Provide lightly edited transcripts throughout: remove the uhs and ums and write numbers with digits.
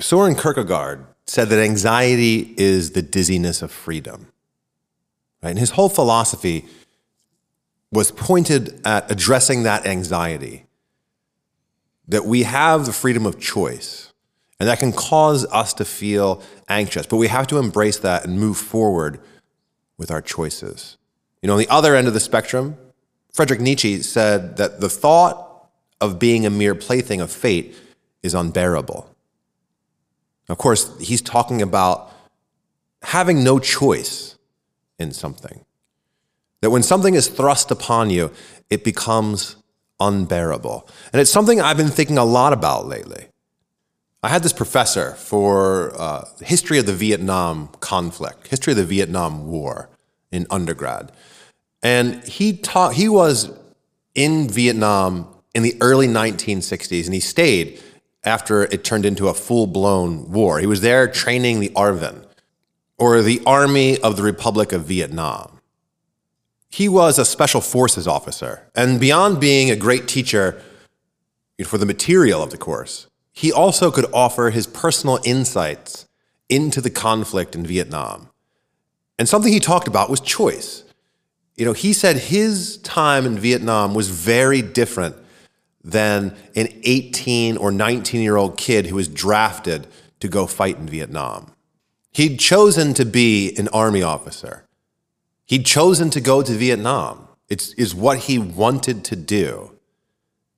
Søren Kierkegaard said that anxiety is the dizziness of freedom. Right? And his whole philosophy was pointed at addressing that anxiety, that we have the freedom of choice, and that can cause us to feel anxious, but we have to embrace that and move forward with our choices. You know, on the other end of the spectrum, Friedrich Nietzsche said that the thought of being a mere plaything of fate is unbearable. Of course, he's talking about having no choice in something. That when something is thrust upon you, it becomes unbearable. And it's something I've been thinking a lot about lately. I had this professor for history of the Vietnam conflict, history of the Vietnam War in undergrad. And he was in Vietnam in the early 1960s, and he stayed after it turned into a full-blown war. He was there training the ARVIN, or the Army of the Republic of Vietnam. He was a special forces officer, and beyond being a great teacher for the material of the course, he also could offer his personal insights into the conflict in Vietnam. And something he talked about was choice. You know, he said his time in Vietnam was very different than an 18 or 19-year-old kid who was drafted to go fight in Vietnam. He'd chosen to be an army officer. He'd chosen to go to Vietnam. It's what he wanted to do.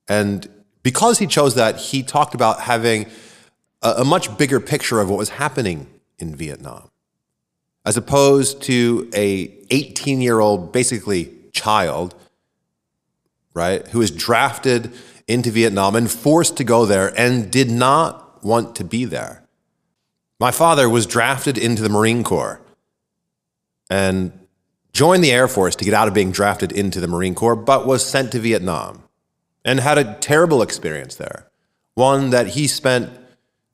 And because he chose that, he talked about having a much bigger picture of what was happening in Vietnam, as opposed to a 18-year-old, basically, child, right, who was drafted into Vietnam and forced to go there and did not want to be there. My father was drafted into the Marine Corps and joined the Air Force to get out of being drafted into the Marine Corps, but was sent to Vietnam and had a terrible experience there, one that he spent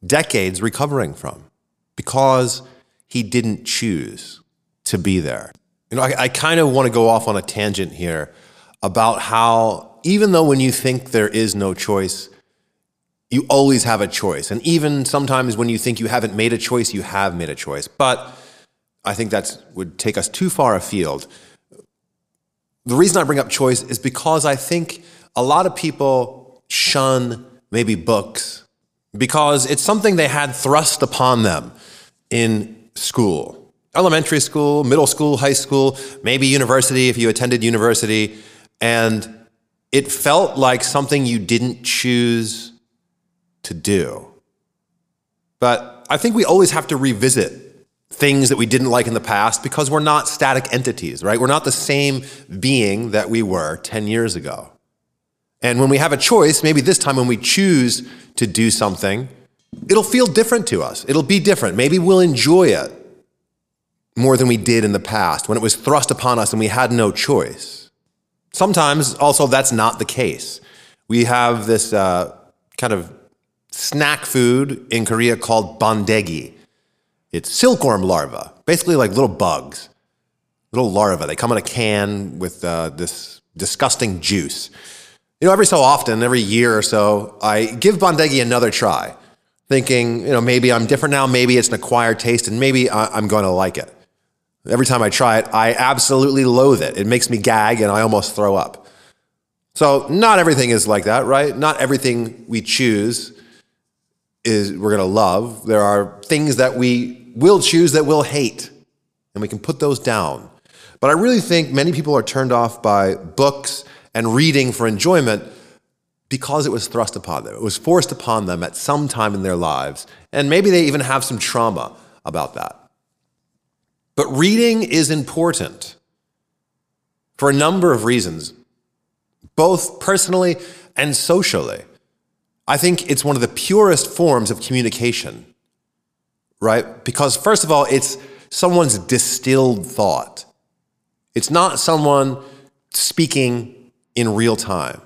decades recovering from because he didn't choose to be there. You know, I kind of want to go off on a tangent here about how even though when you think there is no choice, you always have a choice. And even sometimes when you think you haven't made a choice, you have made a choice. But I think that would take us too far afield. The reason I bring up choice is because I think a lot of people shun maybe books because it's something they had thrust upon them in school, elementary school, middle school, high school, maybe university if you attended university. And it felt like something you didn't choose to do. But I think we always have to revisit things that we didn't like in the past because we're not static entities, right? We're not the same being that we were 10 years ago. And when we have a choice, maybe this time when we choose to do something, it'll feel different to us. It'll be different. Maybe we'll enjoy it more than we did in the past when it was thrust upon us and we had no choice. Sometimes, also, that's not the case. We have this kind of snack food in Korea called bandegi. It's silkworm larvae, basically like little bugs, little larvae. They come in a can with this disgusting juice. You know, every so often, every year or so, I give bandegi another try, thinking, you know, maybe I'm different now, maybe it's an acquired taste, and maybe I'm going to like it. Every time I try it, I absolutely loathe it. It makes me gag and I almost throw up. So not everything is like that, right? Not everything we choose is we're going to love. There are things that we will choose that we'll hate, and we can put those down. But I really think many people are turned off by books and reading for enjoyment because it was thrust upon them. It was forced upon them at some time in their lives, and maybe they even have some trauma about that. But reading is important for a number of reasons, both personally and socially. I think it's one of the purest forms of communication, right? Because first of all, it's someone's distilled thought. It's not someone speaking in real time.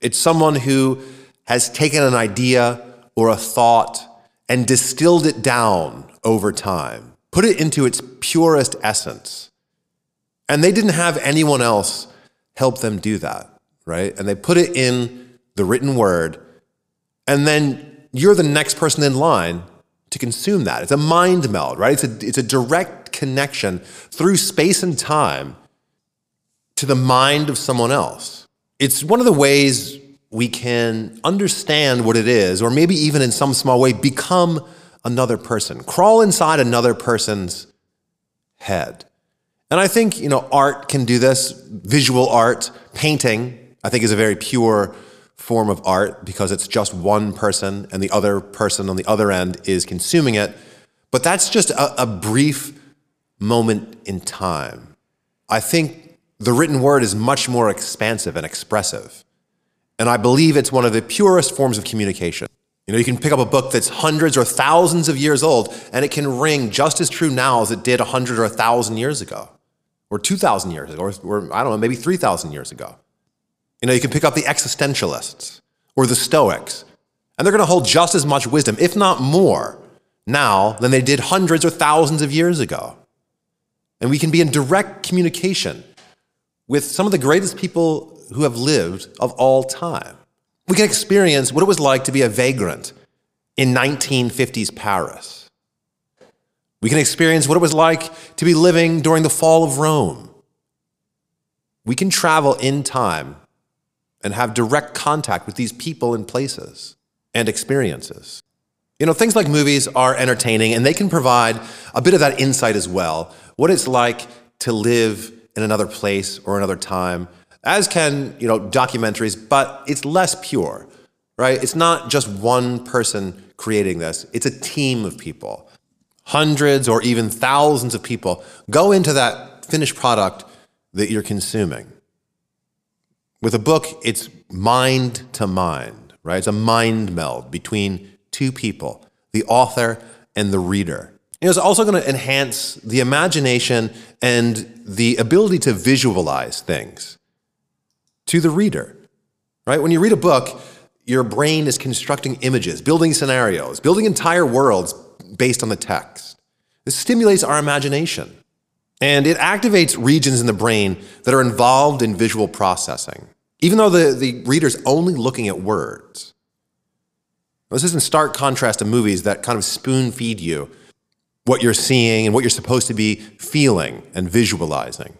It's someone who has taken an idea or a thought and distilled it down over time. Put it into its purest essence. And they didn't have anyone else help them do that, right? And they put it in the written word, and then you're the next person in line to consume that. It's a mind meld, right? It's a direct connection through space and time to the mind of someone else. It's one of the ways we can understand what it is, or maybe even in some small way, become another person, crawl inside another person's head. And I think, art can do this, visual art, painting, I think is a very pure form of art because it's just one person and the other person on the other end is consuming it. But that's just a brief moment in time. I think the written word is much more expansive and expressive. And I believe it's one of the purest forms of communication. You can pick up a book that's hundreds or thousands of years old, and it can ring just as true now as it did 100 or 1,000 years ago, or 2,000 years ago, or I don't know, maybe 3,000 years ago. You can pick up the existentialists or the Stoics, and they're going to hold just as much wisdom, if not more, now than they did hundreds or thousands of years ago. And we can be in direct communication with some of the greatest people who have lived of all time. We can experience what it was like to be a vagrant in 1950s Paris. We can experience what it was like to be living during the fall of Rome. We can travel in time and have direct contact with these people and places and experiences. Things like movies are entertaining, and they can provide a bit of that insight as well, what it's like to live in another place or another time, as can, documentaries, but it's less pure, right? It's not just one person creating this. It's a team of people. Hundreds or even thousands of people go into that finished product that you're consuming. With a book, it's mind to mind, right? It's a mind meld between two people, the author and the reader. It's also going to enhance the imagination and the ability to visualize things to the reader, right? When you read a book, your brain is constructing images, building scenarios, building entire worlds based on the text. This stimulates our imagination, and it activates regions in the brain that are involved in visual processing, even though the reader's only looking at words. This is in stark contrast to movies that kind of spoon-feed you what you're seeing and what you're supposed to be feeling and visualizing.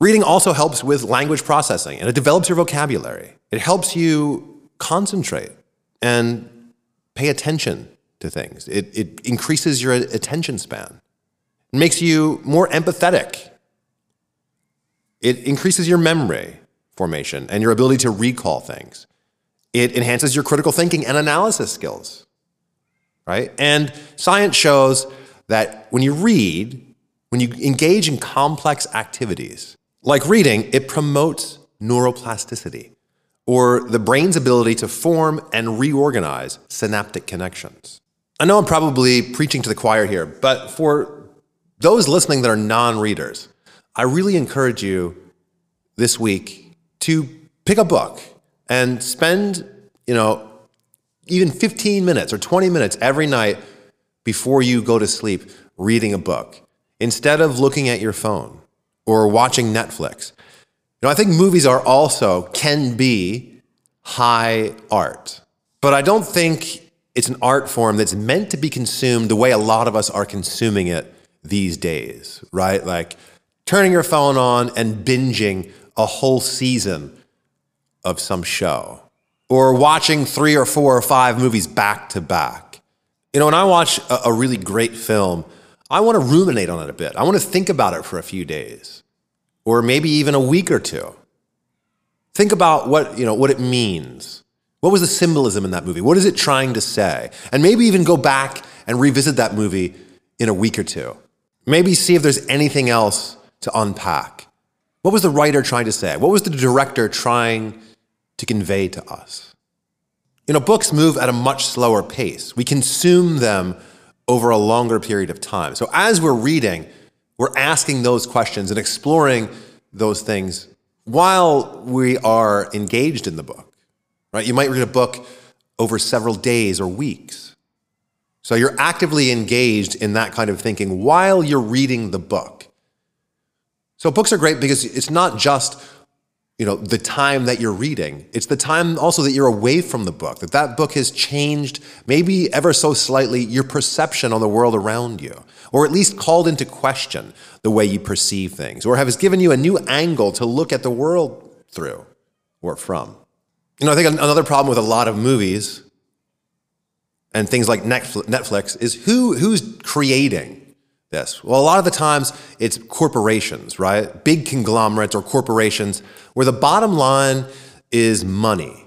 Reading also helps with language processing, and it develops your vocabulary. It helps you concentrate and pay attention to things. It increases your attention span. It makes you more empathetic. It increases your memory formation and your ability to recall things. It enhances your critical thinking and analysis skills, right? And science shows that when you read, when you engage in complex activities, like reading, it promotes neuroplasticity, or the brain's ability to form and reorganize synaptic connections. I know I'm probably preaching to the choir here, but for those listening that are non-readers, I really encourage you this week to pick a book and spend, even 15 minutes or 20 minutes every night before you go to sleep reading a book, instead of looking at your phone or watching Netflix. I think movies can be high art, but I don't think it's an art form that's meant to be consumed the way a lot of us are consuming it these days, right? Like turning your phone on and binging a whole season of some show, or watching 3 or 4 or 5 movies back to back. When I watch a really great film, I want to ruminate on it a bit. I want to think about it for a few days, or maybe even a week or two. Think about what it means. What was the symbolism in that movie? What is it trying to say? And maybe even go back and revisit that movie in a week or two. Maybe see if there's anything else to unpack. What was the writer trying to say? What was the director trying to convey to us? Books move at a much slower pace. We consume them over a longer period of time. So as we're reading, we're asking those questions and exploring those things while we are engaged in the book, right? You might read a book over several days or weeks. So you're actively engaged in that kind of thinking while you're reading the book. So books are great because it's not just you know, the time that you're reading. It's the time also that you're away from the book, that that book has changed, maybe ever so slightly, your perception on the world around you, or at least called into question the way you perceive things, or has given you a new angle to look at the world through or from. You know, I think another problem with a lot of movies and things like Netflix is who's creating this. Well, a lot of the times it's corporations, right? Big conglomerates or corporations where the bottom line is money.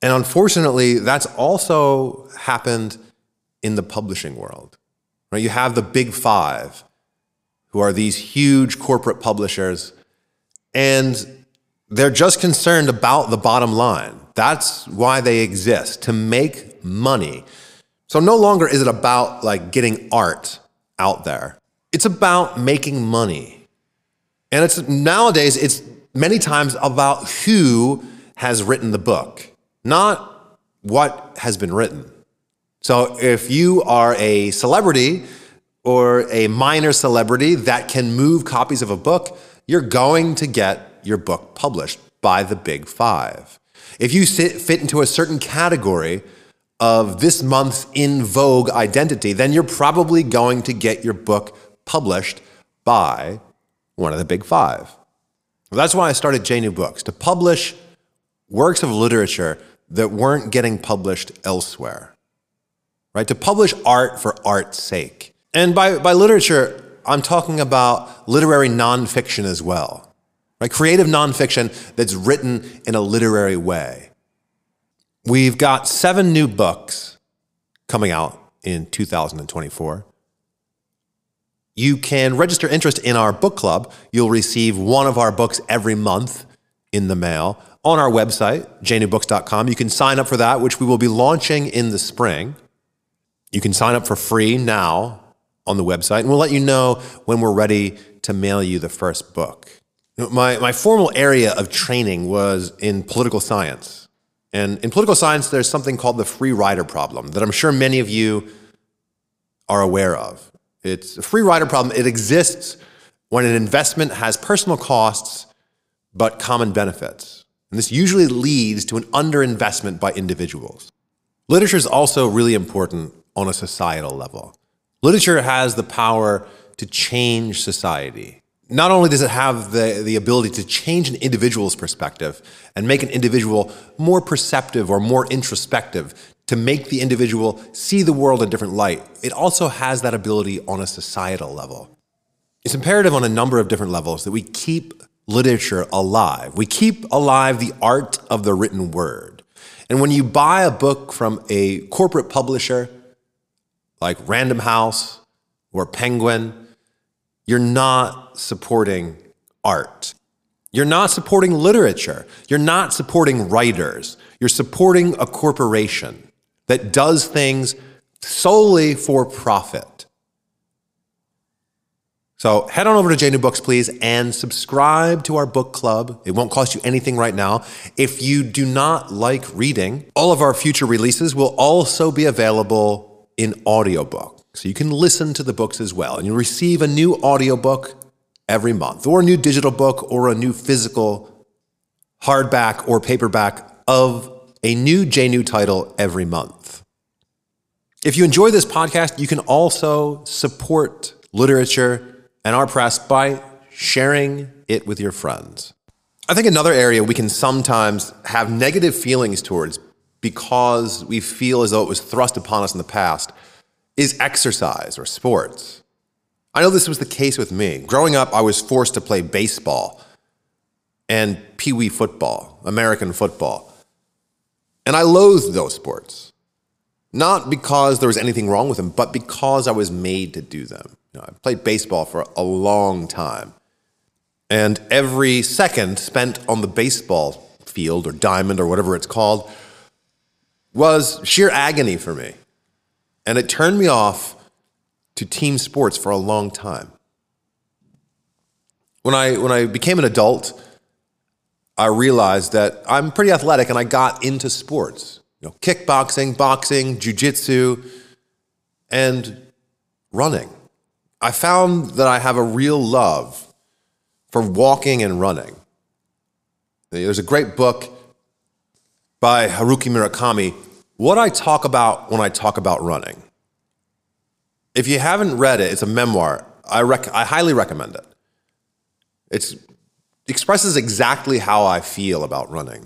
And unfortunately, that's also happened in the publishing world, right? You have the big five who are these huge corporate publishers, and they're just concerned about the bottom line. That's why they exist, to make money. So no longer is it about like getting art out there. It's about making money. And it's nowadays, it's many times about who has written the book, not what has been written. So if you are a celebrity or a minor celebrity that can move copies of a book, you're going to get your book published by the big five. If you fit into a certain category of this month's in vogue identity, then you're probably going to get your book published by one of the big five. That's why I started J New Books, to publish works of literature that weren't getting published elsewhere, right? To publish art for art's sake. And by literature, I'm talking about literary nonfiction as well, right? Creative nonfiction that's written in a literary way. We've got 7 new books coming out in 2024. You can register interest in our book club. You'll receive one of our books every month in the mail. On our website, jnewbooks.com, you can sign up for that, which we will be launching in the spring. You can sign up for free now on the website, and we'll let you know when we're ready to mail you the first book. My formal area of training was in political science. And in political science, there's something called the free rider problem that I'm sure many of you are aware of. It's a free rider problem. It exists when an investment has personal costs but common benefits. And this usually leads to an underinvestment by individuals. Literature is also really important on a societal level. Literature has the power to change society. Not only does it have the ability to change an individual's perspective and make an individual more perceptive or more introspective, to make the individual see the world in a different light, it also has that ability on a societal level. It's imperative on a number of different levels that we keep literature alive. We keep alive the art of the written word. And when you buy a book from a corporate publisher like Random House or Penguin, you're not supporting art. You're not supporting literature. You're not supporting writers. You're supporting a corporation that does things solely for profit. So head on over to J New Books, please, and subscribe to our book club. It won't cost you anything right now. If you do not like reading, all of our future releases will also be available in audiobook. So you can listen to the books as well, and you'll receive a new audiobook every month, or a new digital book, or a new physical hardback or paperback of a new JNew title every month. If you enjoy this podcast, you can also support literature and our press by sharing it with your friends. I think another area we can sometimes have negative feelings towards because we feel as though it was thrust upon us in the past is exercise or sports. I know this was the case with me. Growing up, I was forced to play baseball and peewee football, American football. And I loathed those sports, not because there was anything wrong with them, but because I was made to do them. You know, I played baseball for a long time, and every second spent on the baseball field or diamond or whatever it's called was sheer agony for me. And it turned me off to team sports for a long time. When I became an adult, I realized that I'm pretty athletic, and I got into sports. You know, kickboxing, boxing, jujitsu, and running. I found that I have a real love for walking and running. There's a great book by Haruki Murakami, What I Talk About When I Talk About Running. If you haven't read it, it's a memoir. I highly recommend it. It expresses exactly how I feel about running.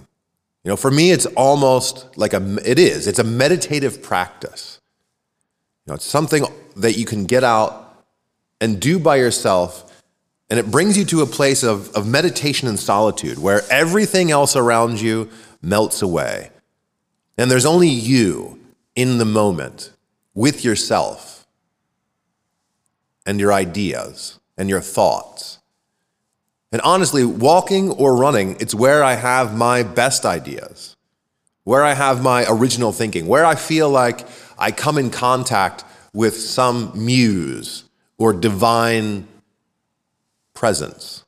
You know, for me, it's almost like it's a meditative practice. You know, it's something that you can get out and do by yourself, and it brings you to a place of meditation and solitude where everything else around you melts away. And there's only you in the moment with yourself and your ideas and your thoughts. And honestly, walking or running, it's where I have my best ideas, where I have my original thinking, where I feel like I come in contact with some muse or divine presence.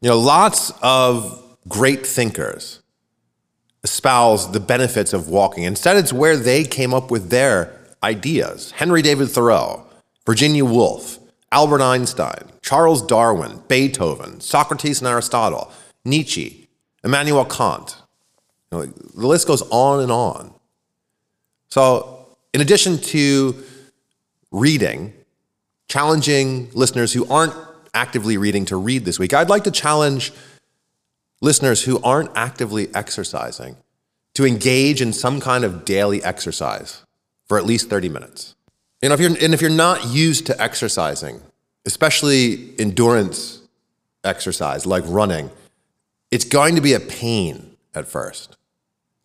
You know, lots of great thinkers espouse the benefits of walking. Instead, it's where they came up with their ideas. Henry David Thoreau, Virginia Woolf, Albert Einstein, Charles Darwin, Beethoven, Socrates and Aristotle, Nietzsche, Immanuel Kant. You know, the list goes on and on. So in addition to reading, challenging listeners who aren't actively reading to read this week, I'd like to challenge listeners who aren't actively exercising to engage in some kind of daily exercise for at least 30 minutes. You know, if you're not used to exercising, especially endurance exercise like running, it's going to be a pain at first.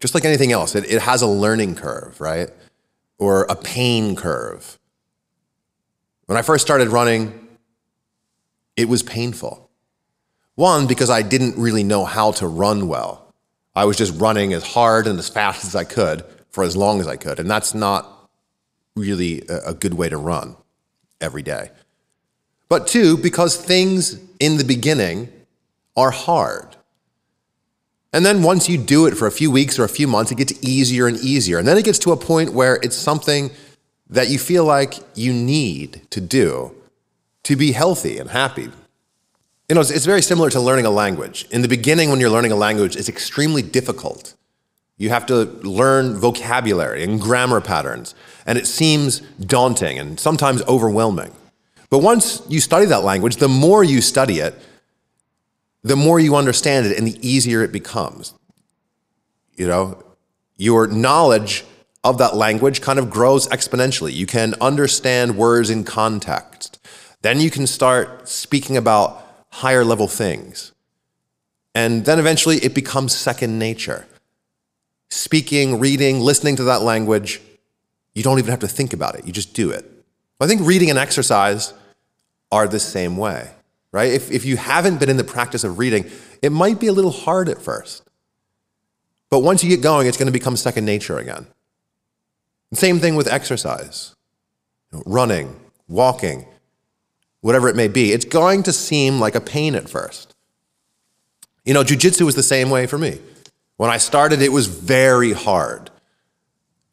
Just like anything else, it has a learning curve, right? Or a pain curve. When I first started running, it was painful. One, because I didn't really know how to run well. I was just running as hard and as fast as I could for as long as I could, and that's not really a good way to run every day. But two, because things in the beginning are hard. And then once you do it for a few weeks or a few months, it gets easier and easier. And then it gets to a point where it's something that you feel like you need to do to be healthy and happy. You know, it's very similar to learning a language. In the beginning, when you're learning a language, it's extremely difficult. You have to learn vocabulary and grammar patterns, and it seems daunting and sometimes overwhelming. But once you study that language, the more you study it, the more you understand it, and the easier it becomes. You know, your knowledge of that language kind of grows exponentially. You can understand words in context. Then you can start speaking about higher level things. And then eventually it becomes second nature. Speaking, reading, listening to that language, you don't even have to think about it. You just do it. I think reading and exercise are the same way, right? If you haven't been in the practice of reading, it might be a little hard at first. But once you get going, it's going to become second nature again. The same thing with exercise. You know, running, walking, whatever it may be. It's going to seem like a pain at first. You know, jiu-jitsu was the same way for me. When I started, it was very hard.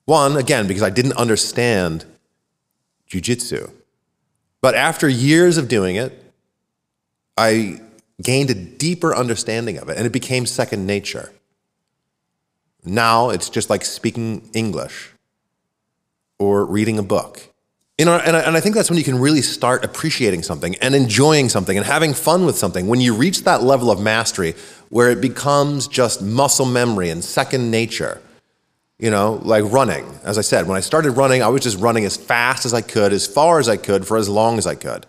One, again, because I didn't understand jiu-jitsu. But after years of doing it, I gained a deeper understanding of it, and it became second nature. Now it's just like speaking English or reading a book. You know, and I think that's when you can really start appreciating something and enjoying something and having fun with something. When you reach that level of mastery where it becomes just muscle memory and second nature, you know, like running. As I said, when I started running, I was just running as fast as I could, as far as I could, for as long as I could.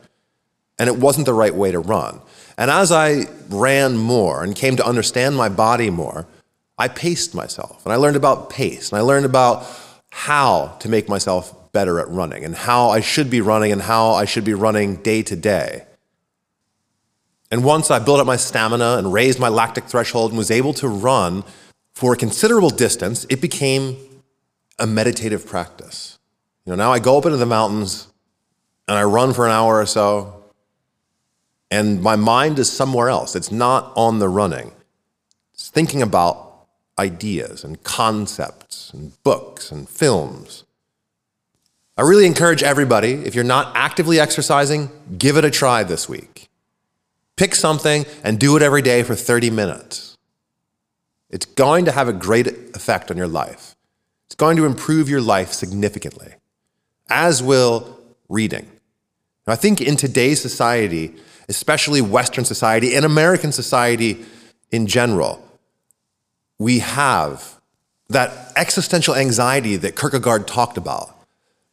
And it wasn't the right way to run. And as I ran more and came to understand my body more, I paced myself. And I learned about pace. And I learned about how to make myself better at running and how I should be running and how I should be running day to day. And once I built up my stamina and raised my lactic threshold and was able to run for a considerable distance, it became a meditative practice. You know, now I go up into the mountains and I run for an hour or so, and my mind is somewhere else. It's not on the running. It's thinking about ideas and concepts and books and films. I really encourage everybody, if you're not actively exercising, give it a try this week. Pick something and do it every day for 30 minutes. It's going to have a great effect on your life. It's going to improve your life significantly, as will reading. Now, I think in today's society, especially Western society and American society in general, we have that existential anxiety that Kierkegaard talked about,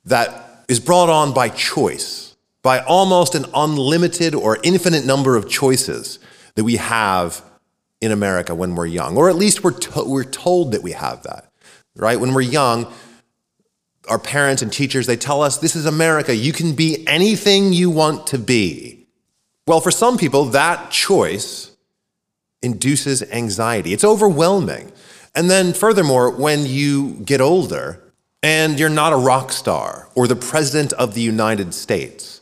that is brought on by choice, by almost an unlimited or infinite number of choices that we have in America when we're young, or at least we're told that we have that, right? When we're young, our parents and teachers, they tell us, this is America, you can be anything you want to be. Well, for some people, that choice induces anxiety. It's overwhelming. And then furthermore, when you get older and you're not a rock star or the president of the United States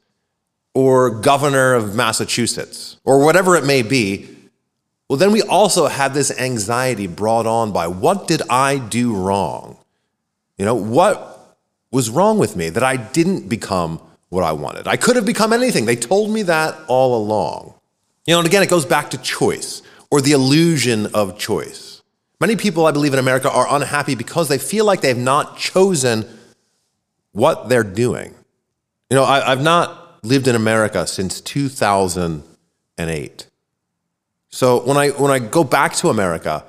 or governor of Massachusetts or whatever it may be, well, then we also have this anxiety brought on by, what did I do wrong? You know, what was wrong with me that I didn't become what I wanted? I could have become anything. They told me that all along. You know, and again, it goes back to choice, or the illusion of choice. Many people, I believe, in America are unhappy because they feel like they've not chosen what they're doing. You know, I've not lived in America since 2008. So when I go back to America,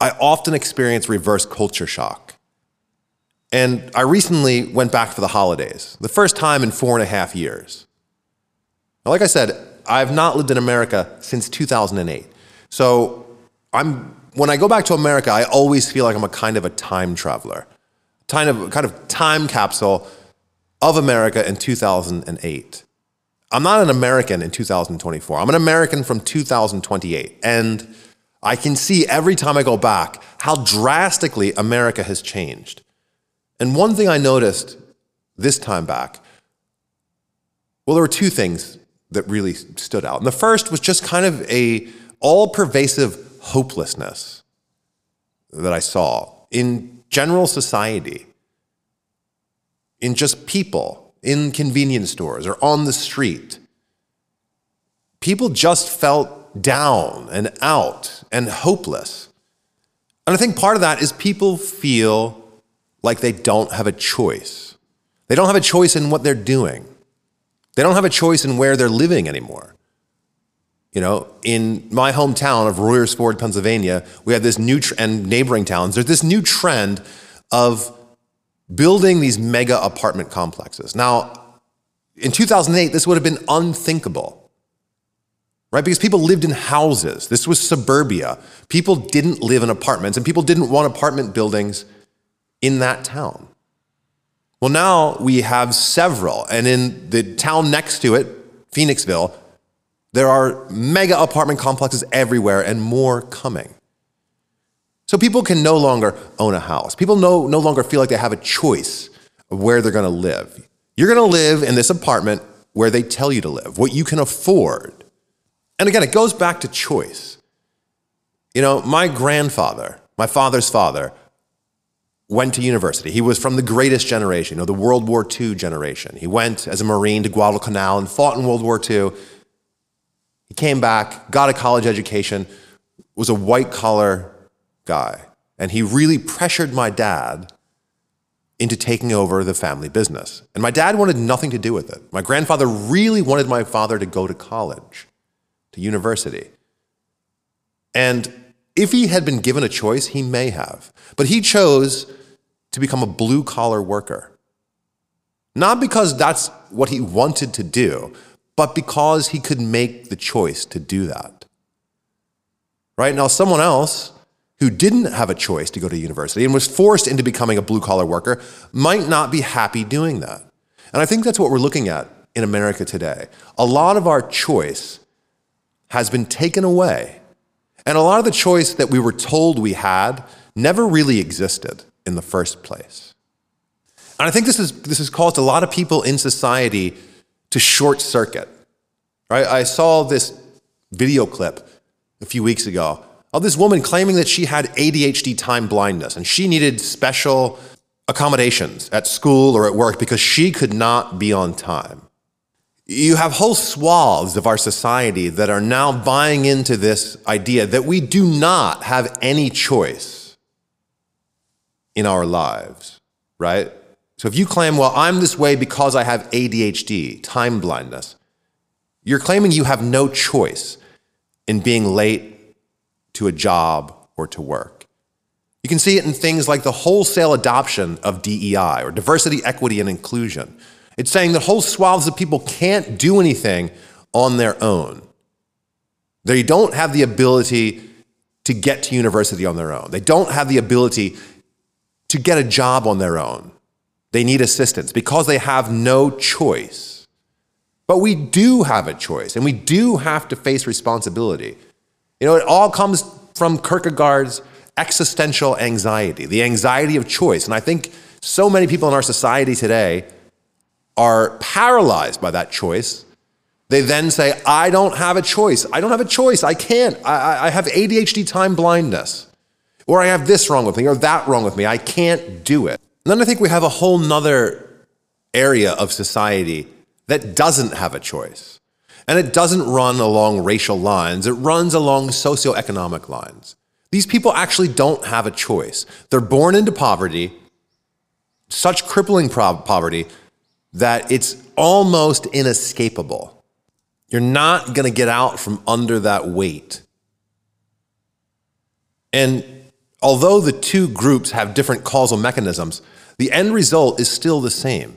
I often experience reverse culture shock. And I recently went back for the holidays, the first time in 4.5 years. Now, like I said, I've not lived in America since 2008. So when I go back to America, I always feel like I'm a kind of a time traveler, kind of time capsule of America in 2008. I'm not an American in 2024. I'm an American from 2028. And I can see every time I go back how drastically America has changed. And one thing I noticed this time back, well, there were two things that really stood out. And the first was just kind of a all-pervasive hopelessness that I saw in general society, in just people, in convenience stores or on the street. People just felt down and out and hopeless. And I think part of that is people feel like they don't have a choice. They don't have a choice in what they're doing. They don't have a choice in where they're living anymore. You know, in my hometown of Royersford, Pennsylvania, we have this new and neighboring towns, there's this new trend of building these mega apartment complexes. Now, in 2008, this would have been unthinkable, right? Because people lived in houses. This was suburbia. People didn't live in apartments, and people didn't want apartment buildings in that town. Well, now we have several, and in the town next to it, Phoenixville, there are mega apartment complexes everywhere and more coming. So people can no longer own a house. People no longer feel like they have a choice of where they're going to live. You're going to live in this apartment where they tell you to live, what you can afford. And again, it goes back to choice. You know, my grandfather, my father's father, went to university. He was from the greatest generation, you know, the World War II generation. He went as a Marine to Guadalcanal and fought in World War II. He came back, got a college education, was a white-collar guy, and he really pressured my dad into taking over the family business. And my dad wanted nothing to do with it. My grandfather really wanted my father to go to college, to university. And if he had been given a choice, he may have. But he chose to become a blue-collar worker. Not because that's what he wanted to do, but because he could make the choice to do that. Right? Now, someone else who didn't have a choice to go to university and was forced into becoming a blue-collar worker might not be happy doing that. And I think that's what we're looking at in America today. A lot of our choice has been taken away, and a lot of the choice that we were told we had never really existed in the first place. And I think this has caused a lot of people in society to short-circuit. Right? I saw this video clip a few weeks ago of this woman claiming that she had ADHD time blindness and she needed special accommodations at school or at work because she could not be on time. You have whole swaths of our society that are now buying into this idea that we do not have any choice in our lives, right? So if you claim, well, I'm this way because I have ADHD, time blindness, you're claiming you have no choice in being late to a job or to work. You can see it in things like the wholesale adoption of DEI, or diversity, equity, and inclusion. It's saying that whole swaths of people can't do anything on their own. They don't have the ability to get to university on their own. They don't have the ability to get a job on their own. They need assistance because they have no choice. But we do have a choice, and we do have to face responsibility. You know, it all comes from Kierkegaard's existential anxiety, the anxiety of choice. And I think so many people in our society today are paralyzed by that choice. They then say, I don't have a choice. I don't have a choice. I can't. I have ADHD, time blindness. Or I have this wrong with me or that wrong with me. I can't do it. And then I think we have a whole nother area of society that doesn't have a choice. And it doesn't run along racial lines. It runs along socioeconomic lines. These people actually don't have a choice. They're born into poverty, such crippling poverty, that it's almost inescapable. You're not going to get out from under that weight. And although the two groups have different causal mechanisms, the end result is still the same.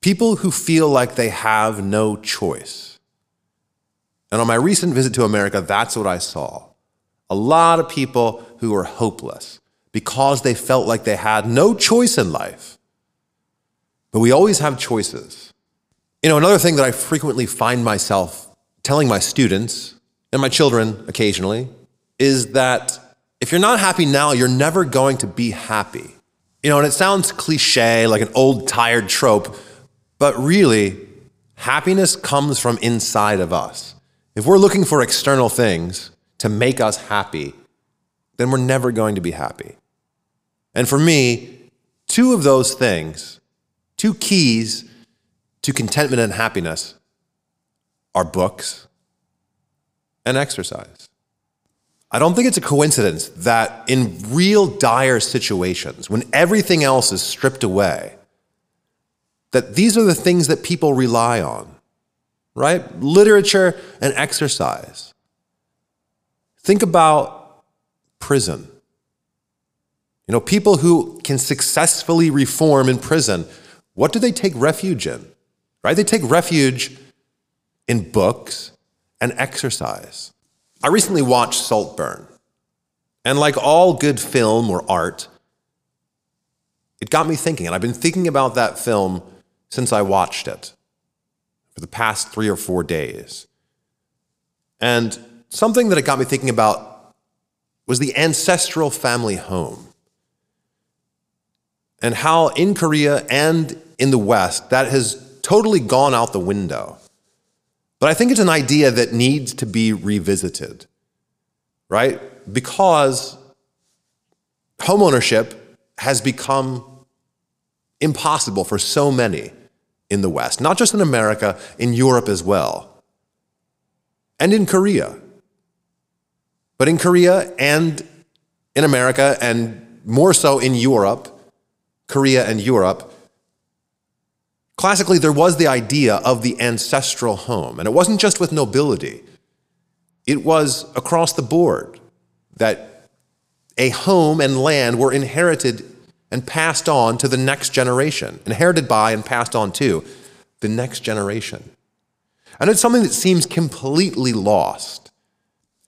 People who feel like they have no choice. And on my recent visit to America, that's what I saw. A lot of people who were hopeless because they felt like they had no choice in life. But we always have choices. You know, another thing that I frequently find myself telling my students and my children occasionally is that if you're not happy now, you're never going to be happy. You know, and it sounds cliche, like an old tired trope, but really, happiness comes from inside of us. If we're looking for external things to make us happy, then we're never going to be happy. And for me, two of those things, two keys to contentment and happiness, are books and exercise. I don't think it's a coincidence that in real dire situations, when everything else is stripped away, that these are the things that people rely on, right? Literature and exercise. Think about prison. You know, people who can successfully reform in prison, what do they take refuge in, right? They take refuge in books and exercise. I recently watched Saltburn, and like all good film or art, it got me thinking, and I've been thinking about that film since I watched it for the past 3 or 4 days. And something that it got me thinking about was the ancestral family home, and how in Korea and in the West, that has totally gone out the window. But I think it's an idea that needs to be revisited, right? Because homeownership has become impossible for so many in the West, not just in America, in Europe as well, and in Korea. But in Korea and in America, and more so in Europe, Korea and Europe, classically there was the idea of the ancestral home. And it wasn't just with nobility. It was across the board that a home and land were inherited and passed on to the next generation, inherited by and passed on to the next generation. And it's something that seems completely lost.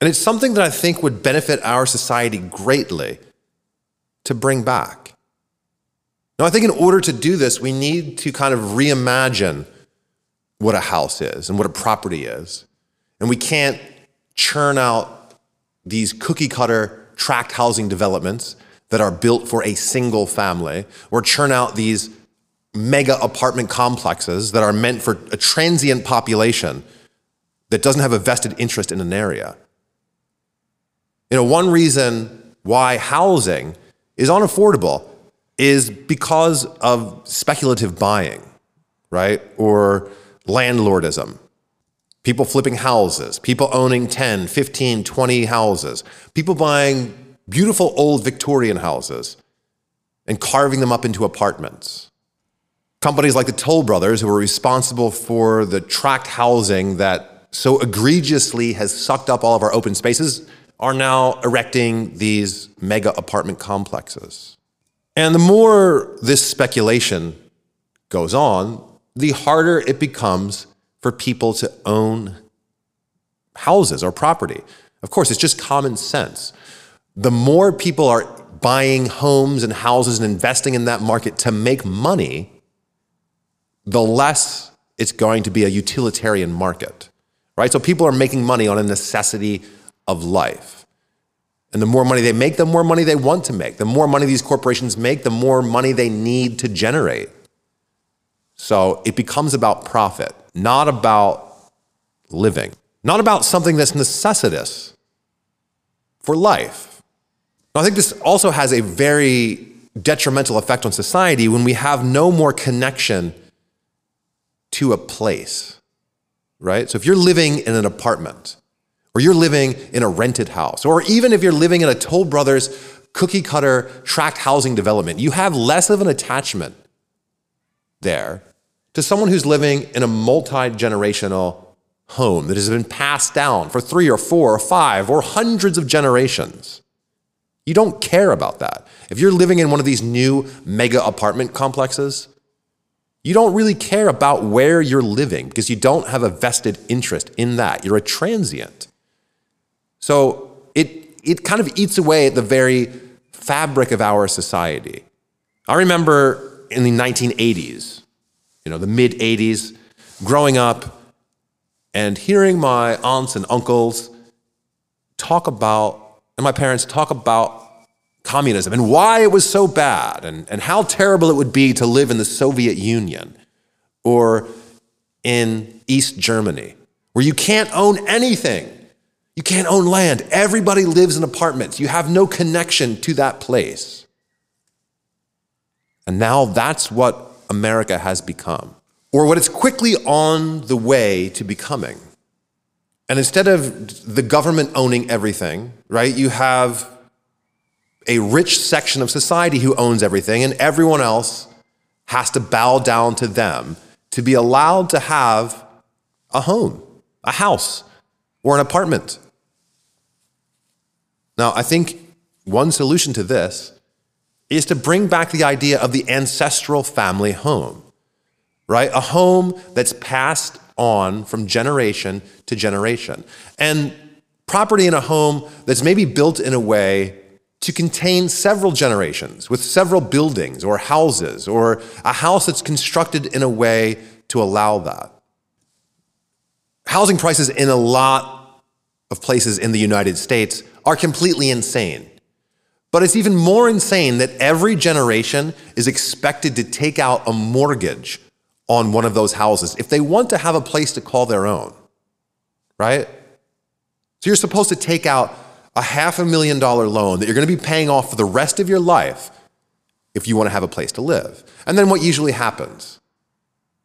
And it's something that I think would benefit our society greatly to bring back. Now, I think in order to do this, we need to kind of reimagine what a house is and what a property is. And we can't churn out these cookie-cutter tract housing developments that are built for a single family, or churn out these mega apartment complexes that are meant for a transient population that doesn't have a vested interest in an area. You know, one reason why housing is unaffordable is because of speculative buying, right? Or landlordism, people flipping houses, people owning 10, 15, 20 houses, people buying beautiful old Victorian houses and carving them up into apartments. Companies like the Toll Brothers, who were responsible for the tract housing that so egregiously has sucked up all of our open spaces, are now erecting these mega apartment complexes. And the more this speculation goes on, the harder it becomes for people to own houses or property. Of course, it's just common sense. The more people are buying homes and houses and investing in that market to make money, the less it's going to be a utilitarian market, right? So people are making money on a necessity of life. And the more money they make, the more money they want to make. The more money these corporations make, the more money they need to generate. So it becomes about profit, not about living, not about something that's necessitous for life. I think this also has a very detrimental effect on society when we have no more connection to a place, right? So if you're living in an apartment, or you're living in a rented house, or even if you're living in a Toll Brothers cookie cutter tract housing development, you have less of an attachment there to someone who's living in a multi-generational home that has been passed down for 3 or 4 or 5 or hundreds of generations. You don't care about that. If you're living in one of these new mega apartment complexes, you don't really care about where you're living because you don't have a vested interest in that. You're a transient. So it kind of eats away at the very fabric of our society. I remember in the 1980s, the mid-80s, growing up and hearing my aunts and uncles talk about, and my parents talk about, communism and why it was so bad and how terrible it would be to live in the Soviet Union or in East Germany, where you can't own anything. You can't own land. Everybody lives in apartments. You have no connection to that place. And now that's what America has become, or what it's quickly on the way to becoming. And instead of the government owning everything, right, you have a rich section of society who owns everything, and everyone else has to bow down to them to be allowed to have a home, a house, or an apartment. Now, I think one solution to this is to bring back the idea of the ancestral family home, right? A home that's passed on from generation to generation. And property in a home that's maybe built in a way to contain several generations with several buildings or houses, or a house that's constructed in a way to allow that. Housing prices in a lot of places in the United States are completely insane. But it's even more insane that every generation is expected to take out a mortgage on one of those houses if they want to have a place to call their own, right? So you're supposed to take out a $500,000 loan that you're going to be paying off for the rest of your life if you want to have a place to live. And then what usually happens?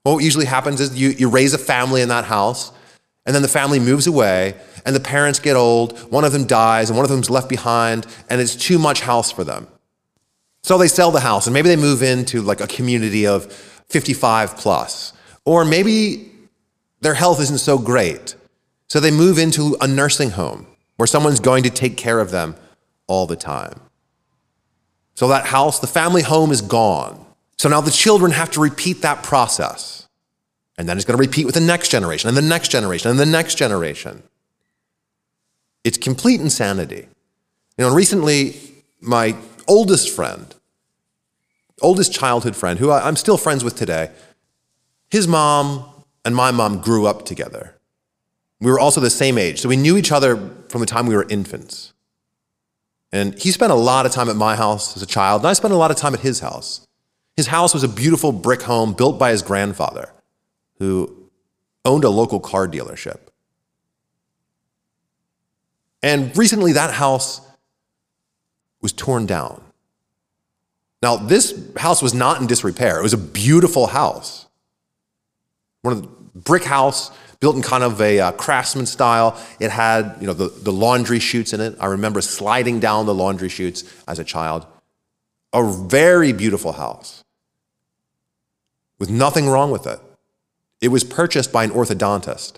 Well, what usually happens is you raise a family in that house, and then the family moves away, and the parents get old, one of them dies, and one of them's left behind, and it's too much house for them. So they sell the house, and maybe they move into like a community of 55 plus, or maybe their health isn't so great. So they move into a nursing home, where someone's going to take care of them all the time. So that house, the family home, is gone. So now the children have to repeat that process. And then it's going to repeat with the next generation, and the next generation, and the next generation. It's complete insanity. And recently, my oldest childhood friend, who I'm still friends with today, his mom and my mom grew up together. We were also the same age, so we knew each other from the time we were infants. And he spent a lot of time at my house as a child, and I spent a lot of time at his house. His house was a beautiful brick home built by his grandfather, who owned a local car dealership. And recently that house was torn down. Now, this house was not in disrepair. It was a beautiful house. One of the brick house built in kind of a craftsman style. It had, you know, the laundry chutes in it. I remember sliding down the laundry chutes as a child. A very beautiful house with nothing wrong with it. It was purchased by an orthodontist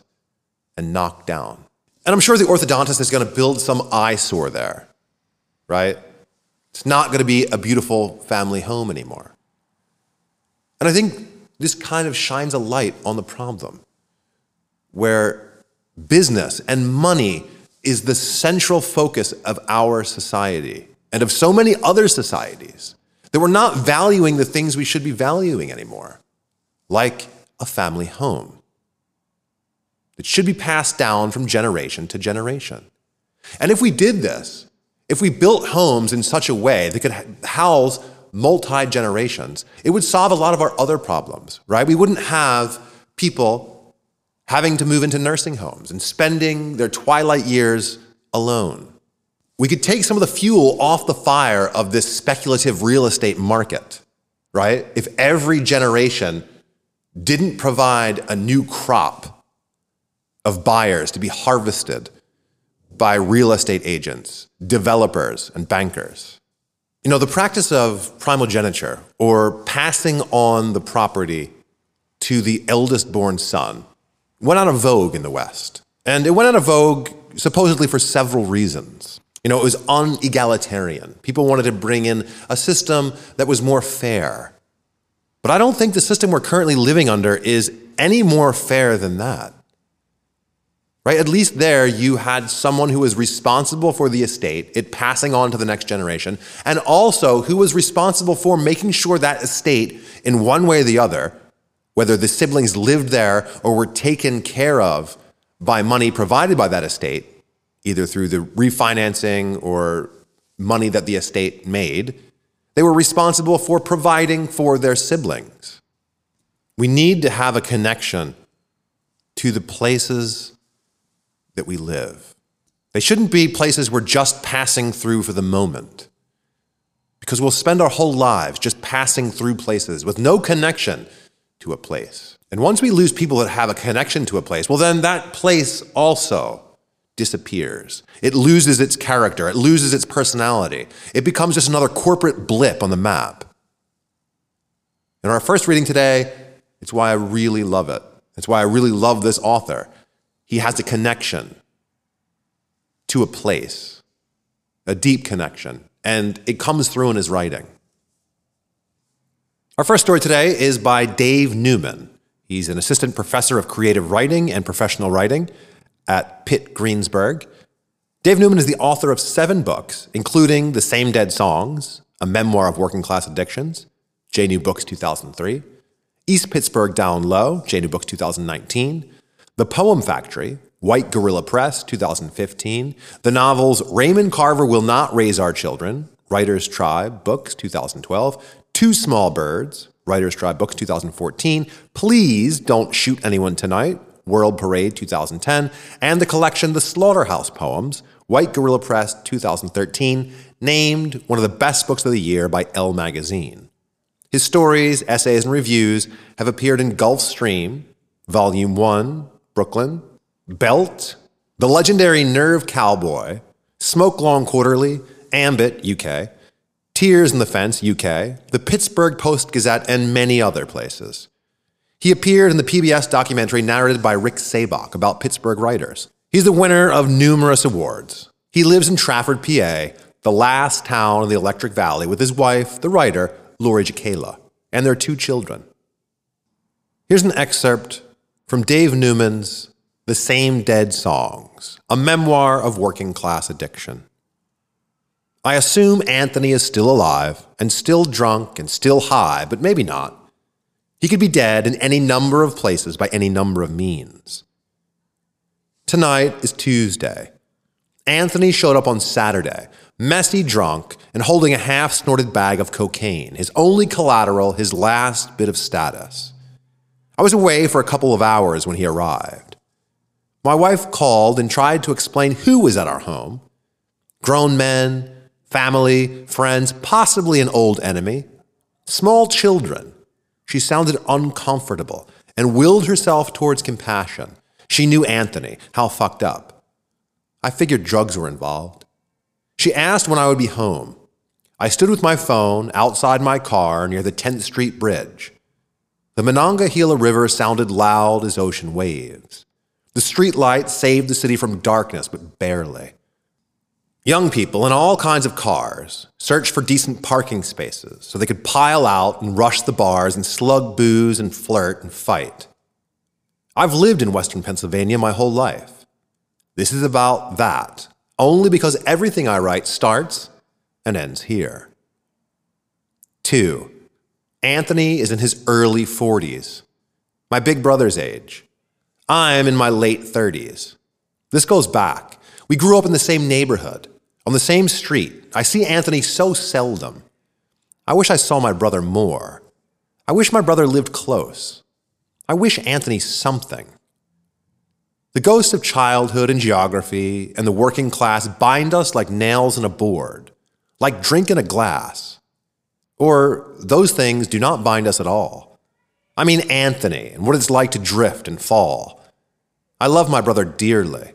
and knocked down. And I'm sure the orthodontist is going to build some eyesore there, right? It's not going to be a beautiful family home anymore. And I think this kind of shines a light on the problem where business and money is the central focus of our society and of so many other societies that we're not valuing the things we should be valuing anymore, like a family home that should be passed down from generation to generation. And if we did this, if we built homes in such a way that could house multi-generations, it would solve a lot of our other problems, right? We wouldn't have people having to move into nursing homes and spending their twilight years alone. We could take some of the fuel off the fire of this speculative real estate market, right? If every generation didn't provide a new crop of buyers to be harvested by real estate agents, developers, and bankers. You know, the practice of primogeniture, or passing on the property to the eldest-born son, went out of vogue in the West. And it went out of vogue supposedly for several reasons. You know, it was unegalitarian. People wanted to bring in a system that was more fair. But I don't think the system we're currently living under is any more fair than that. Right? At least there you had someone who was responsible for the estate, it passing on to the next generation, and also who was responsible for making sure that estate, in one way or the other, whether the siblings lived there or were taken care of by money provided by that estate, either through the refinancing or money that the estate made, they were responsible for providing for their siblings. We need to have a connection to the places that we live. They shouldn't be places we're just passing through for the moment, because we'll spend our whole lives just passing through places with no connection to a place. And once we lose people that have a connection to a place, well, then that place also disappears. It loses its character. It loses its personality. It becomes just another corporate blip on the map. In our first reading today, it's why I really love it. It's why I really love this author. He has a connection to a place, a deep connection, and it comes through in his writing. Our first story today is by Dave Newman. He's an assistant professor of creative writing and professional writing at Pitt Greensburg. Dave Newman is the author of 7 books, including The Same Dead Songs, a memoir of working-class addictions, J New Books 2003, East Pittsburgh Down Low, J New Books 2019, The Poem Factory, White Gorilla Press 2015, the novels Raymond Carver Will Not Raise Our Children, Writers' Tribe Books 2012, Two Small Birds, Writers' Tribe Books 2014, Please Don't Shoot Anyone Tonight, World Parade 2010, and the collection The Slaughterhouse Poems, White Gorilla Press 2013, named one of the best books of the year by Elle Magazine. His stories, essays, and reviews have appeared in Gulfstream, Volume 1, Brooklyn, Belt, The Legendary Nerve Cowboy, Smoke Long Quarterly, Ambit, UK, Tears in the Fence, UK, the Pittsburgh Post-Gazette, and many other places. He appeared in the PBS documentary narrated by Rick Sabach about Pittsburgh writers. He's the winner of numerous awards. He lives in Trafford, PA, the last town in the Electric Valley, with his wife, the writer, Lori Jacala, and their 2 children. Here's an excerpt from Dave Newman's The Same Dead Songs, a memoir of working-class addiction. I assume Anthony is still alive and still drunk and still high, but maybe not. He could be dead in any number of places by any number of means. Tonight is Tuesday. Anthony showed up on Saturday, messy drunk and holding a half-snorted bag of cocaine, his only collateral, his last bit of status. I was away for a couple of hours when he arrived. My wife called and tried to explain who was at our home. Grown men, family, friends, possibly an old enemy, small children. She sounded uncomfortable and willed herself towards compassion. She knew Anthony, how fucked up. I figured drugs were involved. She asked when I would be home. I stood with my phone outside my car near the 10th Street Bridge. The Monongahela River sounded loud as ocean waves. The street lights saved the city from darkness, but barely. Young people in all kinds of cars searched for decent parking spaces so they could pile out and rush the bars and slug booze and flirt and fight. I've lived in Western Pennsylvania my whole life. This is about that, only because everything I write starts and ends here. 2. Anthony is in his early 40s, my big brother's age. I'm in my late 30s. This goes back. We grew up in the same neighborhood. On the same street, I see Anthony so seldom. I wish I saw my brother more. I wish my brother lived close. I wish Anthony something. The ghosts of childhood and geography and the working class bind us like nails in a board, like drink in a glass. Or those things do not bind us at all. I mean Anthony and what it's like to drift and fall. I love my brother dearly.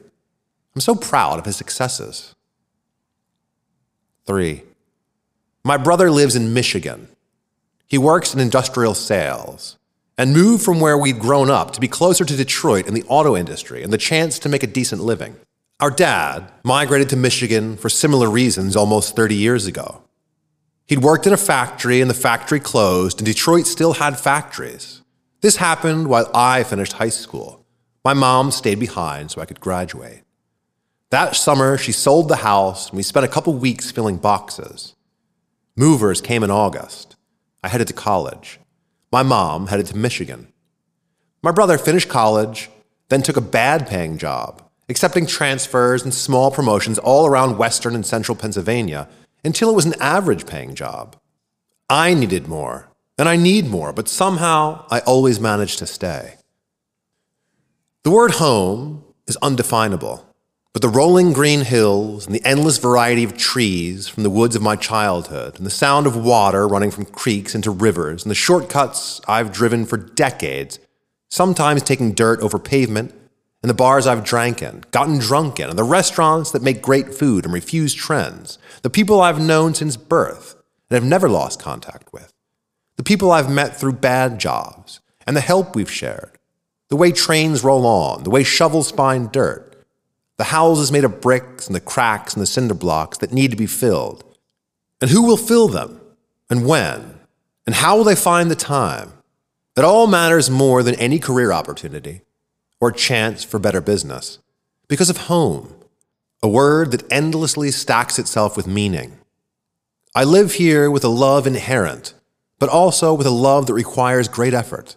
I'm so proud of his successes. 3. My brother lives in Michigan. He works in industrial sales and moved from where we'd grown up to be closer to Detroit in the auto industry and the chance to make a decent living. Our dad migrated to Michigan for similar reasons almost 30 years ago. He'd worked in a factory and the factory closed, and Detroit still had factories. This happened while I finished high school. My mom stayed behind so I could graduate. That summer, she sold the house, and we spent a couple weeks filling boxes. Movers came in August. I headed to college. My mom headed to Michigan. My brother finished college, then took a bad-paying job, accepting transfers and small promotions all around Western and Central Pennsylvania until it was an average-paying job. I needed more, and I need more, but somehow I always managed to stay. The word home is undefinable. But the rolling green hills and the endless variety of trees from the woods of my childhood and the sound of water running from creeks into rivers and the shortcuts I've driven for decades, sometimes taking dirt over pavement, and the bars I've drank in, gotten drunk in, and the restaurants that make great food and refuse trends, the people I've known since birth and have never lost contact with, the people I've met through bad jobs, and the help we've shared, the way trains roll on, the way shovels find dirt, the houses made of bricks and the cracks and the cinder blocks that need to be filled. And who will fill them? And when? And how will they find the time? It all matters more than any career opportunity or chance for better business. Because of home, a word that endlessly stacks itself with meaning. I live here with a love inherent, but also with a love that requires great effort.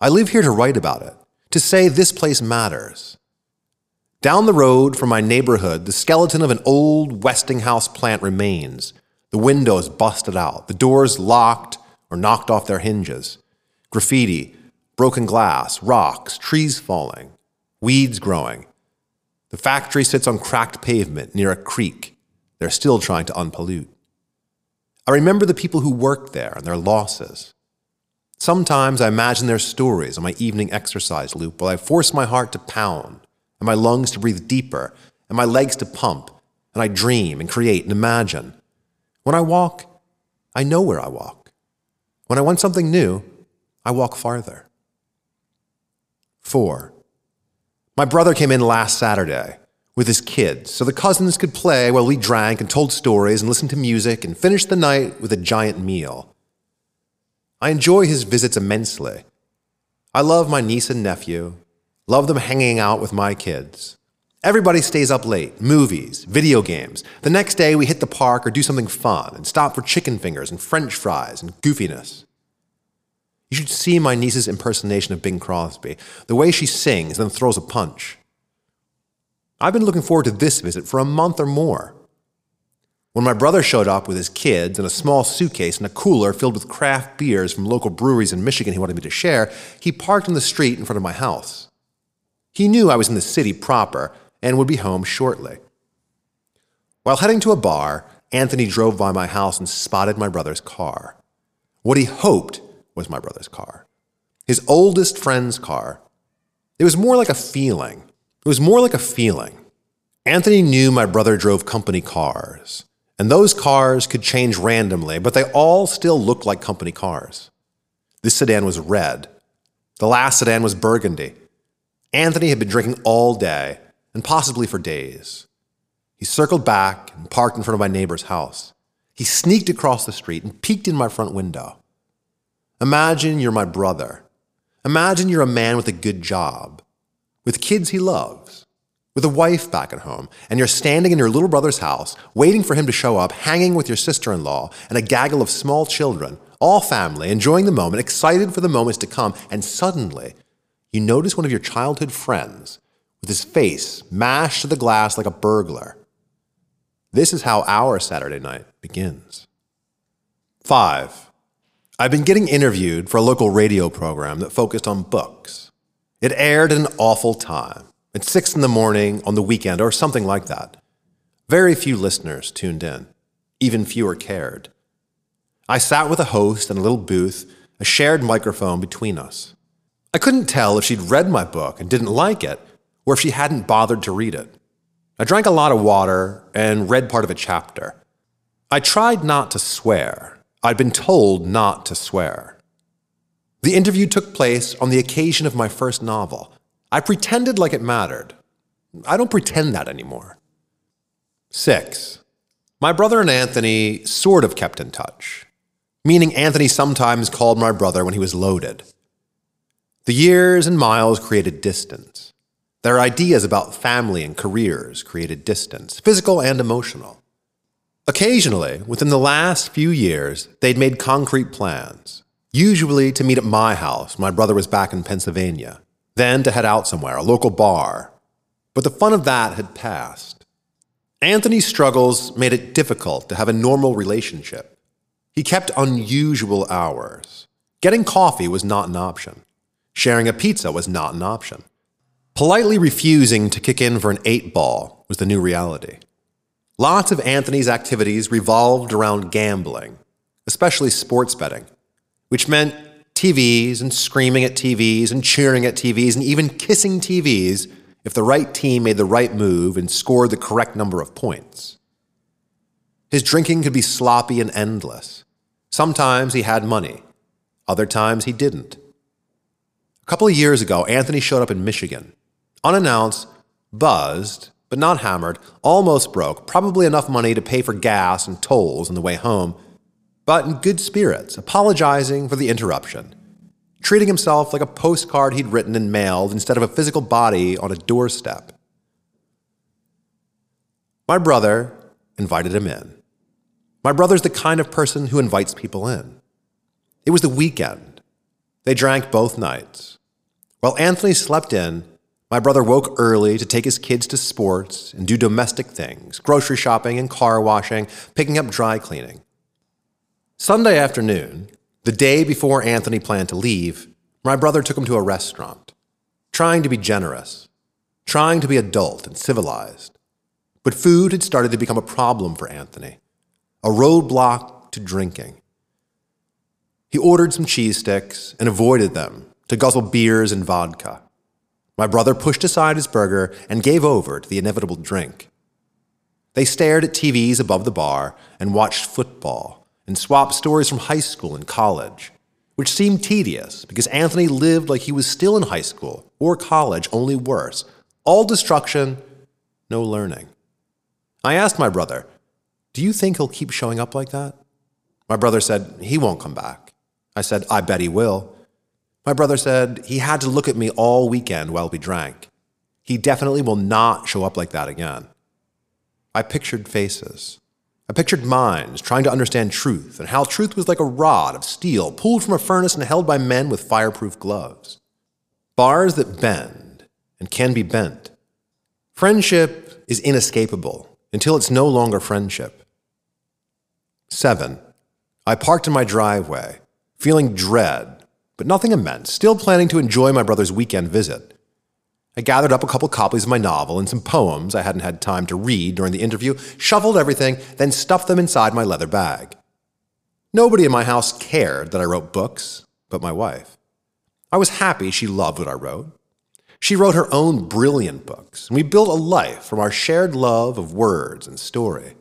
I live here to write about it, to say this place matters. Down the road from my neighborhood, the skeleton of an old Westinghouse plant remains, the windows busted out, the doors locked or knocked off their hinges, graffiti, broken glass, rocks, trees falling, weeds growing. The factory sits on cracked pavement near a creek. They're still trying to unpollute. I remember the people who worked there and their losses. Sometimes I imagine their stories on my evening exercise loop while I force my heart to pound, and my lungs to breathe deeper, and my legs to pump, and I dream and create and imagine. When I walk, I know where I walk. When I want something new, I walk farther. 4. My brother came in last Saturday with his kids, so the cousins could play while we drank and told stories and listened to music and finished the night with a giant meal. I enjoy his visits immensely. I love my niece and nephew. Love them hanging out with my kids. Everybody stays up late, movies, video games. The next day we hit the park or do something fun and stop for chicken fingers and French fries and goofiness. You should see my niece's impersonation of Bing Crosby, the way she sings and then throws a punch. I've been looking forward to this visit for a month or more. When my brother showed up with his kids and a small suitcase and a cooler filled with craft beers from local breweries in Michigan he wanted me to share, he parked on the street in front of my house. He knew I was in the city proper and would be home shortly. While heading to a bar, Anthony drove by my house and spotted my brother's car. What he hoped was my brother's car. his oldest friend's car. It was more like a feeling. Anthony knew my brother drove company cars, and those cars could change randomly, but they all still looked like company cars. This sedan was red. The last sedan was burgundy. Anthony had been drinking all day, and possibly for days. He circled back and parked in front of my neighbor's house. He sneaked across the street and peeked in my front window. Imagine you're my brother. Imagine you're a man with a good job, with kids he loves, with a wife back at home, and you're standing in your little brother's house, waiting for him to show up, hanging with your sister-in-law and a gaggle of small children, all family, enjoying the moment, excited for the moments to come, and suddenly you notice one of your childhood friends with his face mashed to the glass like a burglar. This is how our Saturday night begins. 5. I've been getting interviewed for a local radio program that focused on books. It aired at an awful time, at 6 in the morning on the weekend or something like that. Very few listeners tuned in. Even fewer cared. I sat with a host in a little booth, a shared microphone between us. I couldn't tell if she'd read my book and didn't like it, or if she hadn't bothered to read it. I drank a lot of water and read part of a chapter. I tried not to swear. I'd been told not to swear. The interview took place on the occasion of my first novel. I pretended like it mattered. I don't pretend that anymore. 6. My brother and Anthony sort of kept in touch, meaning Anthony sometimes called my brother when he was loaded. The years and miles created distance. Their ideas about family and careers created distance, physical and emotional. Occasionally, within the last few years, they'd made concrete plans, usually to meet at my house. My brother was back in Pennsylvania, then to head out somewhere, a local bar. But the fun of that had passed. Anthony's struggles made it difficult to have a normal relationship. He kept unusual hours. Getting coffee was not an option. Sharing a pizza was not an option. Politely refusing to kick in for an 8-ball was the new reality. Lots of Anthony's activities revolved around gambling, especially sports betting, which meant TVs and screaming at TVs and cheering at TVs and even kissing TVs if the right team made the right move and scored the correct number of points. His drinking could be sloppy and endless. Sometimes he had money. Other times he didn't. A couple of years ago, Anthony showed up in Michigan. Unannounced, buzzed, but not hammered, almost broke, probably enough money to pay for gas and tolls on the way home, but in good spirits, apologizing for the interruption, treating himself like a postcard he'd written and mailed instead of a physical body on a doorstep. My brother invited him in. My brother's the kind of person who invites people in. It was the weekend. They drank both nights. While Anthony slept in, my brother woke early to take his kids to sports and do domestic things, grocery shopping and car washing, picking up dry cleaning. Sunday afternoon, the day before Anthony planned to leave, my brother took him to a restaurant, trying to be generous, trying to be adult and civilized. But food had started to become a problem for Anthony, a roadblock to drinking. He ordered some cheese sticks and avoided them to guzzle beers and vodka. My brother pushed aside his burger and gave over to the inevitable drink. They stared at TVs above the bar and watched football and swapped stories from high school and college, which seemed tedious because Anthony lived like he was still in high school or college, only worse. All destruction, no learning. I asked my brother, "Do you think he'll keep showing up like that?" My brother said, "He won't come back." I said, "I bet he will." My brother said he had to look at me all weekend while we drank. He definitely will not show up like that again. I pictured faces. I pictured minds trying to understand truth and how truth was like a rod of steel pulled from a furnace and held by men with fireproof gloves. Bars that bend and can be bent. Friendship is inescapable until it's no longer friendship. 7. I parked in my driveway, feeling dread, but nothing immense, still planning to enjoy my brother's weekend visit. I gathered up a couple copies of my novel and some poems I hadn't had time to read during the interview, shuffled everything, then stuffed them inside my leather bag. Nobody in my house cared that I wrote books, but my wife. I was happy she loved what I wrote. She wrote her own brilliant books, and we built a life from our shared love of words and story.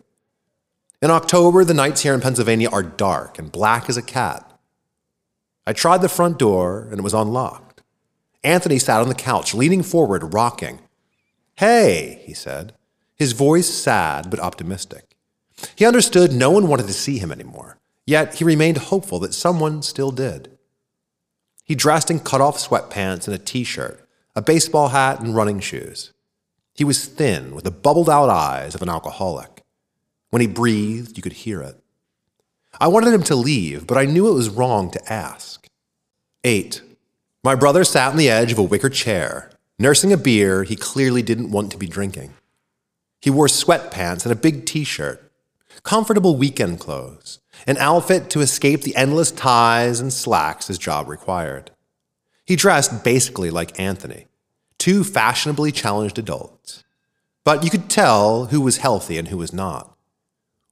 In October, the nights here in Pennsylvania are dark and black as a cat. I tried the front door, and it was unlocked. Anthony sat on the couch, leaning forward, rocking. "Hey," he said, his voice sad but optimistic. He understood no one wanted to see him anymore, yet he remained hopeful that someone still did. He dressed in cut-off sweatpants and a t-shirt, a baseball hat, and running shoes. He was thin, with the bubbled-out eyes of an alcoholic. When he breathed, you could hear it. I wanted him to leave, but I knew it was wrong to ask. 8. My brother sat on the edge of a wicker chair, nursing a beer he clearly didn't want to be drinking. He wore sweatpants and a big t-shirt, comfortable weekend clothes, an outfit to escape the endless ties and slacks his job required. He dressed basically like Anthony, two fashionably challenged adults. But you could tell who was healthy and who was not.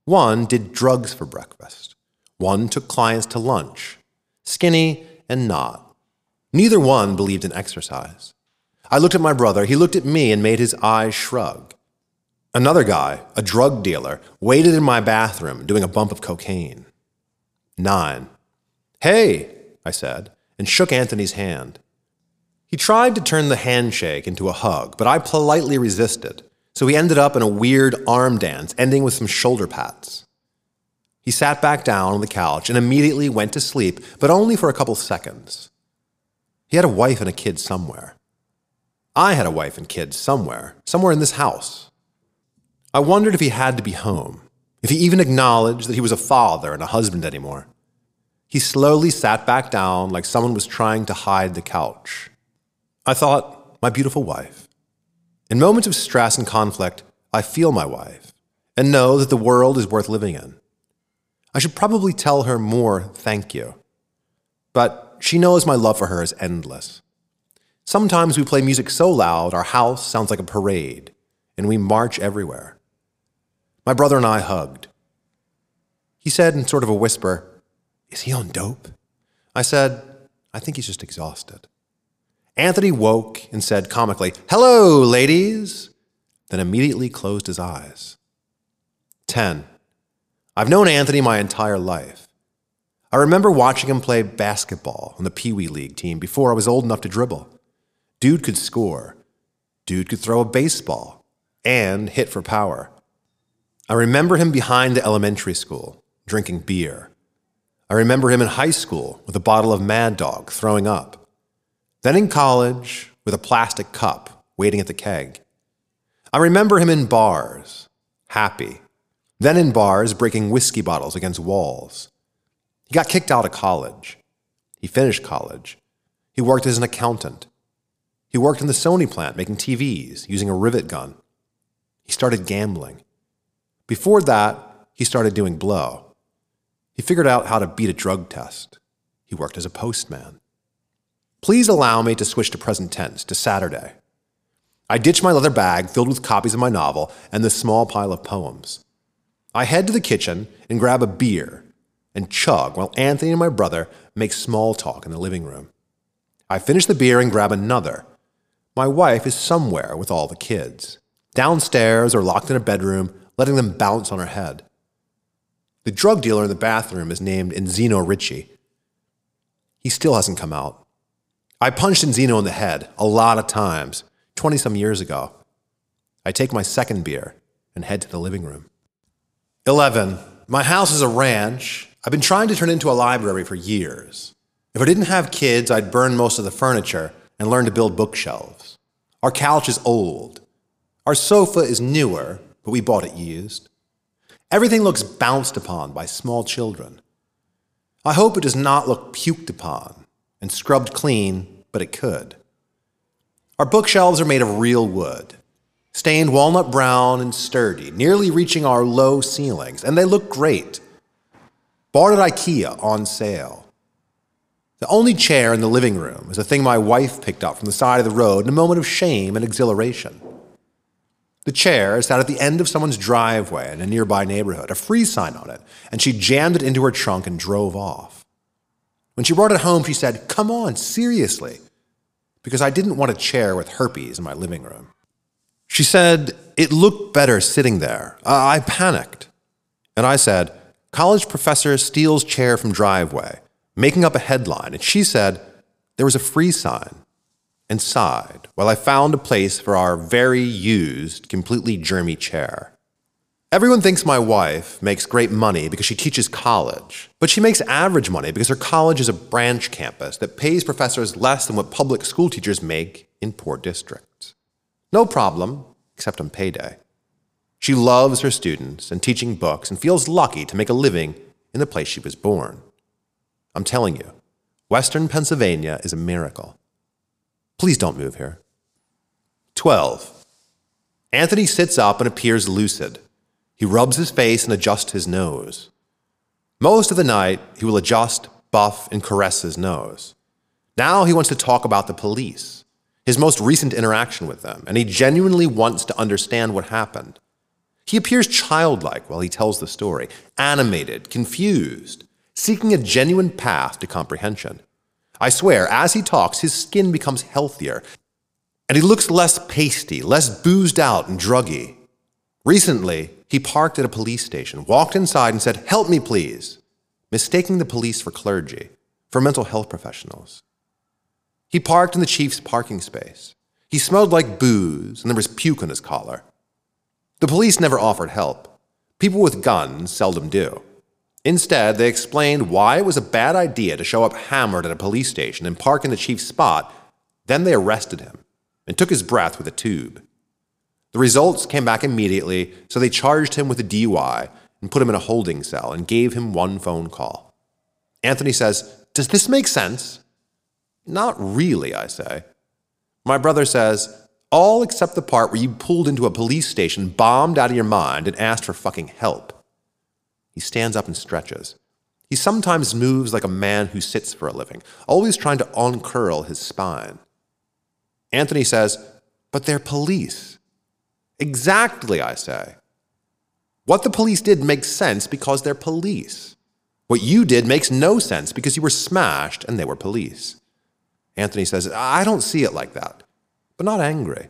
One did drugs for breakfast. One took clients to lunch, skinny and not. Neither one believed in exercise. I looked at my brother. He looked at me and made his eyes shrug. Another guy, a drug dealer, waited in my bathroom doing a bump of cocaine. 9. "Hey," I said, and shook Anthony's hand. He tried to turn the handshake into a hug, but I politely resisted. So he ended up in a weird arm dance, ending with some shoulder pats. He sat back down on the couch and immediately went to sleep, but only for a couple seconds. He had a wife and a kid somewhere. I had a wife and kids somewhere in this house. I wondered if he had to be home, if he even acknowledged that he was a father and a husband anymore. He slowly sat back down like someone was trying to hide the couch. I thought, my beautiful wife. In moments of stress and conflict, I feel my wife and know that the world is worth living in. I should probably tell her more thank you. But she knows my love for her is endless. Sometimes we play music so loud our house sounds like a parade, and we march everywhere. My brother and I hugged. He said in sort of a whisper, "Is he on dope?" I said, "I think he's just exhausted." Anthony woke and said comically, "Hello, ladies," then immediately closed his eyes. 10. I've known Anthony my entire life. I remember watching him play basketball on the Pee Wee League team before I was old enough to dribble. Dude could score. Dude could throw a baseball and hit for power. I remember him behind the elementary school, drinking beer. I remember him in high school with a bottle of Mad Dog, throwing up. Then in college, with a plastic cup, waiting at the keg. I remember him in bars, happy. Then in bars, breaking whiskey bottles against walls. He got kicked out of college. He finished college. He worked as an accountant. He worked in the Sony plant, making TVs, using a rivet gun. He started gambling. Before that, he started doing blow. He figured out how to beat a drug test. He worked as a postman. Please allow me to switch to present tense, to Saturday. I ditch my leather bag filled with copies of my novel and the small pile of poems. I head to the kitchen and grab a beer and chug while Anthony and my brother make small talk in the living room. I finish the beer and grab another. My wife is somewhere with all the kids, downstairs or locked in a bedroom, letting them bounce on her head. The drug dealer in the bathroom is named Enzo Ricci. He still hasn't come out. I punched Enzino in the head a lot of times, 20-some years ago. I take my second beer and head to the living room. 11. My house is a ranch. I've been trying to turn into a library for years. If I didn't have kids, I'd burn most of the furniture and learn to build bookshelves. Our couch is old. Our sofa is newer, but we bought it used. Everything looks bounced upon by small children. I hope it does not look puked upon and scrubbed clean, but it could. Our bookshelves are made of real wood, stained walnut brown and sturdy, nearly reaching our low ceilings, and they look great. Bought at IKEA on sale. The only chair in the living room is a thing my wife picked up from the side of the road in a moment of shame and exhilaration. The chair sat at the end of someone's driveway in a nearby neighborhood, a free sign on it, and she jammed it into her trunk and drove off. When she brought it home, she said, "Come on, seriously," because I didn't want a chair with herpes in my living room. She said, "It looked better sitting there." I panicked. And I said, "College professor steals chair from driveway," making up a headline. And she said, "There was a free sign," and sighed while I found a place for our very used, completely germy chair. Everyone thinks my wife makes great money because she teaches college, but she makes average money because her college is a branch campus that pays professors less than what public school teachers make in poor districts. No problem, except on payday. She loves her students and teaching books and feels lucky to make a living in the place she was born. I'm telling you, Western Pennsylvania is a miracle. Please don't move here. 12. Anthony sits up and appears lucid. He rubs his face and adjusts his nose. Most of the night, he will adjust, buff, and caress his nose. Now he wants to talk about the police, his most recent interaction with them, and he genuinely wants to understand what happened. He appears childlike while he tells the story, animated, confused, seeking a genuine path to comprehension. I swear, as he talks, his skin becomes healthier, and he looks less pasty, less boozed out and druggy. Recently, he parked at a police station, walked inside and said, "Help me, please," mistaking the police for clergy, for mental health professionals. He parked in the chief's parking space. He smelled like booze, and there was puke on his collar. The police never offered help. People with guns seldom do. Instead, they explained why it was a bad idea to show up hammered at a police station and park in the chief's spot. Then they arrested him and took his breath with a tube. The results came back immediately, so they charged him with a DUI and put him in a holding cell and gave him one phone call. Anthony says, "Does this make sense?" "Not really," I say. My brother says, "All except the part where you pulled into a police station, bombed out of your mind, and asked for fucking help." He stands up and stretches. He sometimes moves like a man who sits for a living, always trying to uncurl his spine. Anthony says, "But they're police." "Exactly," I say. "What the police did makes sense because they're police. What you did makes no sense because you were smashed and they were police." Anthony says, "I don't see it like that," but not angry.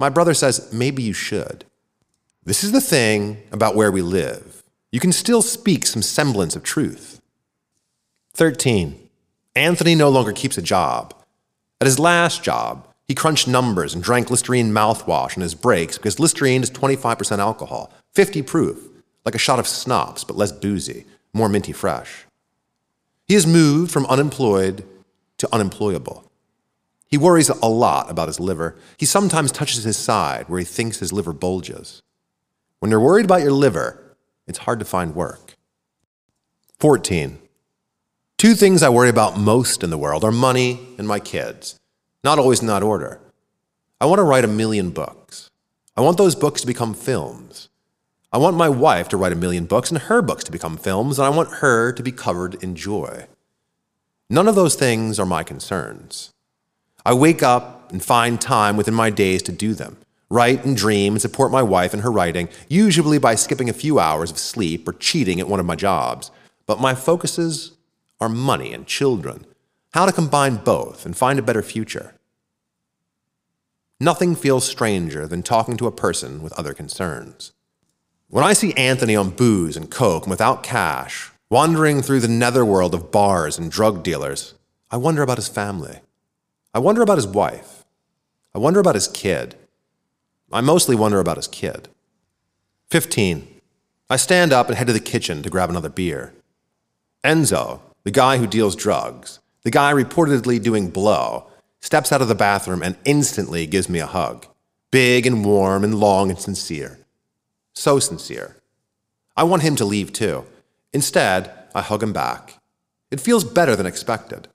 My brother says, "Maybe you should." This is the thing about where we live. You can still speak some semblance of truth. 13. Anthony no longer keeps a job. At his last job, he crunched numbers and drank Listerine mouthwash on his breaks because Listerine is 25% alcohol, 50 proof, like a shot of schnapps, but less boozy, more minty fresh. He has moved from unemployed to unemployable. He worries a lot about his liver. He sometimes touches his side where he thinks his liver bulges. When you're worried about your liver, it's hard to find work. 14. Two things I worry about most in the world are money and my kids, not always in that order. I want to write 1,000,000 books. I want those books to become films. I want my wife to write 1,000,000 books and her books to become films, and I want her to be covered in joy. None of those things are my concerns. I wake up and find time within my days to do them. Write and dream and support my wife in her writing, usually by skipping a few hours of sleep or cheating at one of my jobs. But my focuses are money and children, how to combine both and find a better future. Nothing feels stranger than talking to a person with other concerns. When I see Anthony on booze and coke and without cash, wandering through the netherworld of bars and drug dealers, I wonder about his family. I wonder about his wife. I wonder about his kid. I mostly wonder about his kid. 15. I stand up and head to the kitchen to grab another beer. Enzo, the guy who deals drugs, the guy reportedly doing blow, steps out of the bathroom and instantly gives me a hug. Big and warm and long and sincere. So sincere. I want him to leave too. Instead, I hug him back. It feels better than expected.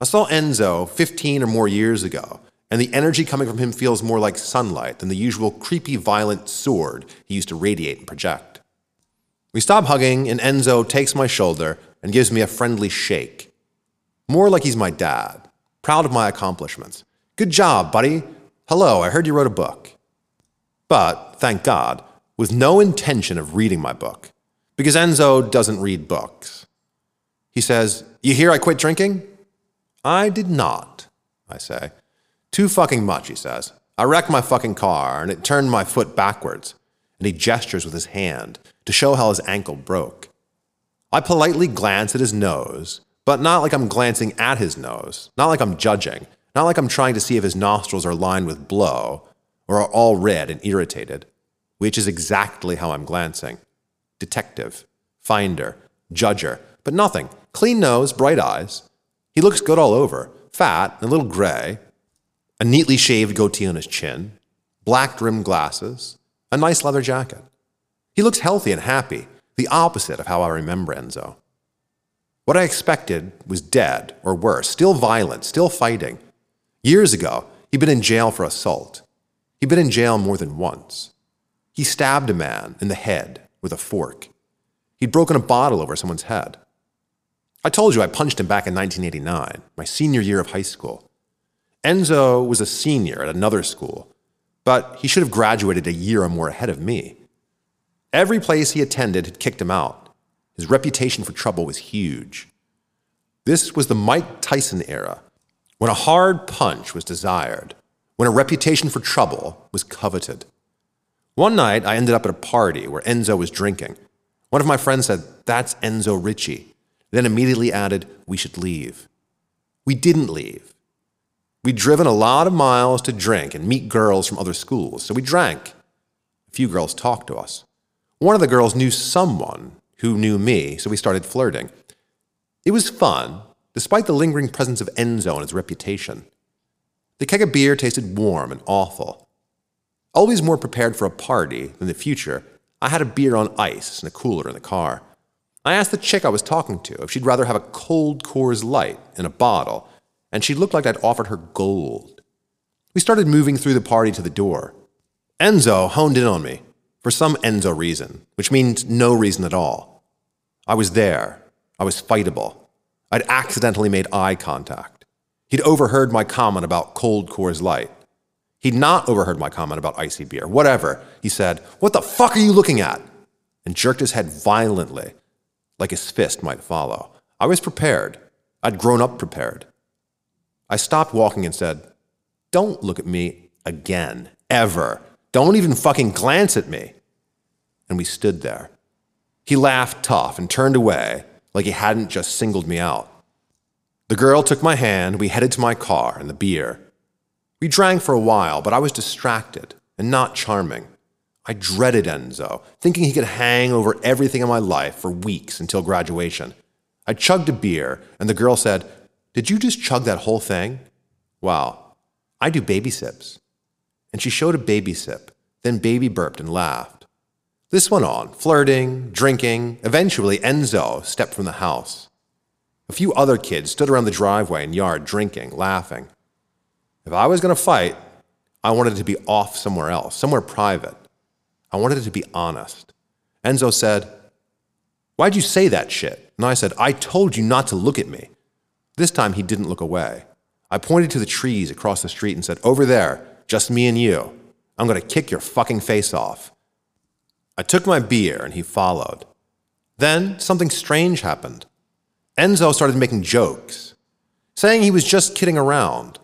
I saw Enzo 15 or more years ago, and the energy coming from him feels more like sunlight than the usual creepy, violent sword he used to radiate and project. We stop hugging, and Enzo takes my shoulder and gives me a friendly shake. More like he's my dad, proud of my accomplishments. "Good job, buddy. Hello, I heard you wrote a book." But, thank God, with no intention of reading my book, because Enzo doesn't read books. He says, "You hear I quit drinking?" "I did not," I say. "Too fucking much," he says. "I wrecked my fucking car, and it turned my foot backwards." And he gestures with his hand to show how his ankle broke. I politely glance at his nose, but not like I'm glancing at his nose, not like I'm judging, not like I'm trying to see if his nostrils are lined with blow or are all red and irritated, which is exactly how I'm glancing. Detective, finder, judger, but nothing. Clean nose, bright eyes. He looks good all over, fat and a little gray, a neatly shaved goatee on his chin, black-rimmed glasses, a nice leather jacket. He looks healthy and happy, the opposite of how I remember Enzo. What I expected was dead, or worse, still violent, still fighting. Years ago, he'd been in jail for assault. He'd been in jail more than once. He stabbed a man in the head with a fork. He'd broken a bottle over someone's head. I told you I punched him back in 1989, my senior year of high school. Enzo was a senior at another school, but he should have graduated a year or more ahead of me. Every place he attended had kicked him out. His reputation for trouble was huge. This was the Mike Tyson era, when a hard punch was desired, when a reputation for trouble was coveted. One night, I ended up at a party where Enzo was drinking. One of my friends said, "That's Enzo Ricci," then immediately added, "We should leave." We didn't leave. We'd driven a lot of miles to drink and meet girls from other schools, so we drank. A few girls talked to us. One of the girls knew someone who knew me, so we started flirting. It was fun, despite the lingering presence of Enzo and his reputation. The keg of beer tasted warm and awful. Always more prepared for a party than the future, I had a beer on ice in a cooler in the car. I asked the chick I was talking to if she'd rather have a cold Coors Light in a bottle, and she looked like I'd offered her gold. We started moving through the party to the door. Enzo honed in on me, for some Enzo reason, which means no reason at all. I was there. I was fightable. I'd accidentally made eye contact. He'd overheard my comment about cold Coors Light. He'd not overheard my comment about icy beer. Whatever. He said, "What the fuck are you looking at?" and jerked his head violently, like his fist might follow. I was prepared. I'd grown up prepared. I stopped walking and said, "Don't look at me again, ever. Don't even fucking glance at me." And we stood there. He laughed tough and turned away like he hadn't just singled me out. The girl took my hand. We headed to my car and the beer. We drank for a while, but I was distracted and not charming. I dreaded Enzo, thinking he could hang over everything in my life for weeks until graduation. I chugged a beer, and the girl said, "Did you just chug that whole thing?" "Wow, I do baby sips." And she showed a baby sip, then baby burped and laughed. This went on, flirting, drinking. Eventually, Enzo stepped from the house. A few other kids stood around the driveway and yard drinking, laughing. If I was going to fight, I wanted it to be off somewhere else, somewhere private. I wanted it to be honest. Enzo said, "Why'd you say that shit?" And I said, "I told you not to look at me." This time he didn't look away. I pointed to the trees across the street and said, "Over there, just me and you. I'm going to kick your fucking face off." I took my beer and he followed. Then something strange happened. Enzo started making jokes, saying he was just kidding around.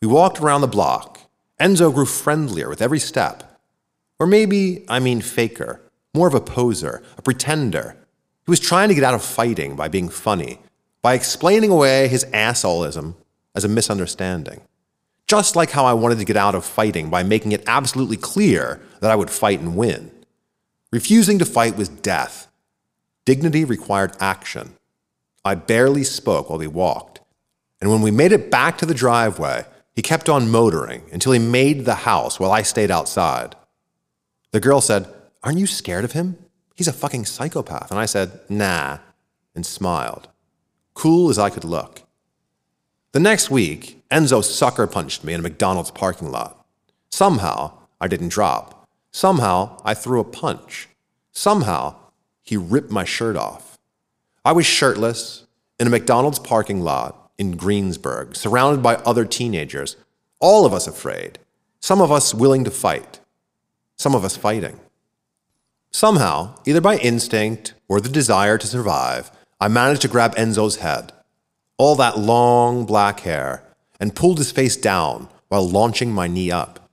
We walked around the block. Enzo grew friendlier with every step. Or maybe, I mean faker, more of a poser, a pretender. He was trying to get out of fighting by being funny, by explaining away his assholism as a misunderstanding. Just like how I wanted to get out of fighting by making it absolutely clear that I would fight and win. Refusing to fight was death. Dignity required action. I barely spoke while we walked. And when we made it back to the driveway, he kept on motoring until he made the house while I stayed outside. The girl said, "Aren't you scared of him? He's a fucking psychopath." And I said, "Nah," and smiled. Cool as I could look. The next week, Enzo sucker punched me in a McDonald's parking lot. Somehow, I didn't drop. Somehow, I threw a punch. Somehow, he ripped my shirt off. I was shirtless in a McDonald's parking lot in Greensburg, surrounded by other teenagers, all of us afraid, some of us willing to fight. Some of us fighting. Somehow, either by instinct or the desire to survive, I managed to grab Enzo's head, all that long black hair, and pulled his face down while launching my knee up.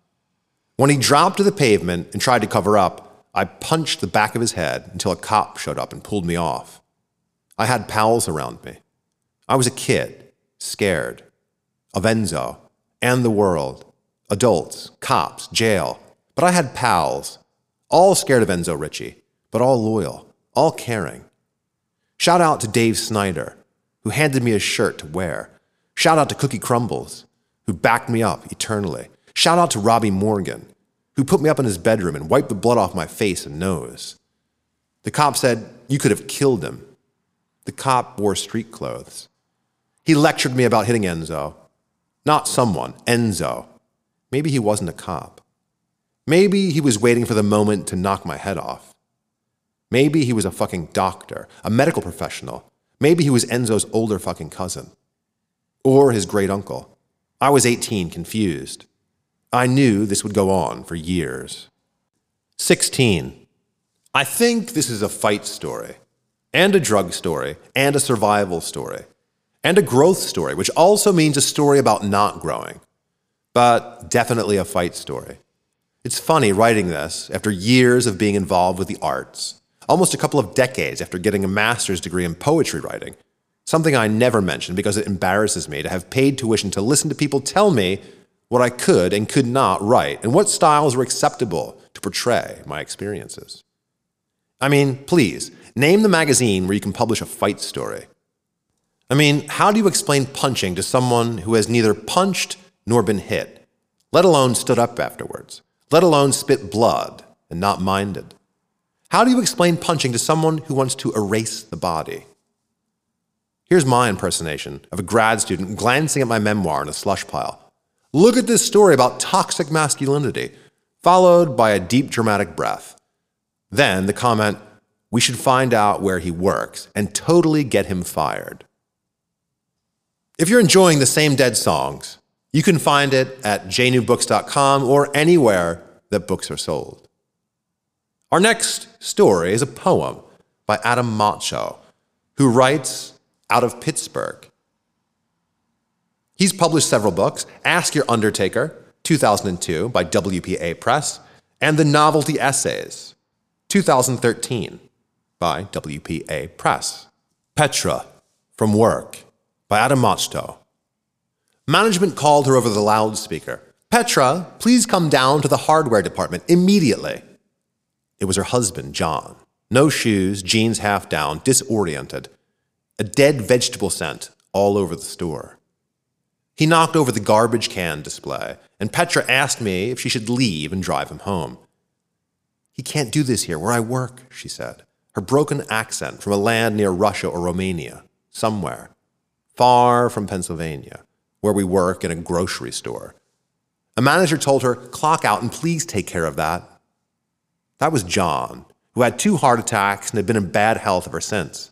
When he dropped to the pavement and tried to cover up, I punched the back of his head until a cop showed up and pulled me off. I had pals around me. I was a kid, scared. Of Enzo, and the world. Adults, cops, jail. But I had pals. All scared of Enzo Ricci, but all loyal, all caring. Shout out to Dave Snyder, who handed me a shirt to wear. Shout out to Cookie Crumbles, who backed me up eternally. Shout out to Robbie Morgan, who put me up in his bedroom and wiped the blood off my face and nose. The cop said, "You could have killed him." The cop wore street clothes. He lectured me about hitting Enzo. Not someone, Enzo. Maybe he wasn't a cop. Maybe he was waiting for the moment to knock my head off. Maybe he was a fucking doctor, a medical professional. Maybe he was Enzo's older fucking cousin. Or his great uncle. I was 18, confused. I knew this would go on for years. 16. I think this is a fight story. And a drug story. And a survival story. And a growth story, which also means a story about not growing. But definitely a fight story. It's funny writing this after years of being involved with the arts, almost a couple of decades after getting a master's degree in poetry writing, something I never mention because it embarrasses me to have paid tuition to listen to people tell me what I could and could not write and what styles were acceptable to portray my experiences. I mean, please, name the magazine where you can publish a fight story. I mean, how do you explain punching to someone who has neither punched nor been hit, let alone stood up afterwards, let alone spit blood and not minded? How do you explain punching to someone who wants to erase the body? Here's my impersonation of a grad student glancing at my memoir in a slush pile. Look at this story about toxic masculinity, followed by a deep dramatic breath. Then the comment, "We should find out where he works and totally get him fired." If you're enjoying The Same Dead Songs, you can find it at jnewbooks.com or anywhere that books are sold. Our next story is a poem by Adam Matcho, who writes out of Pittsburgh. He's published several books, Ask Your Undertaker, 2002, by WPA Press, and The Novelty Essays, 2013, by WPA Press. Petra, From Work, by Adam Matcho. Management called her over the loudspeaker. "Petra, please come down to the hardware department immediately." It was her husband, John. No shoes, jeans half down, disoriented. A dead vegetable scent all over the store. He knocked over the garbage can display, and Petra asked me if she should leave and drive him home. "He can't do this here where I work," she said, her broken accent from a land near Russia or Romania, somewhere. Far from Pennsylvania, where we work in a grocery store. A manager told her, "Clock out and please take care of that." That was John, who had 2 heart attacks and had been in bad health ever since.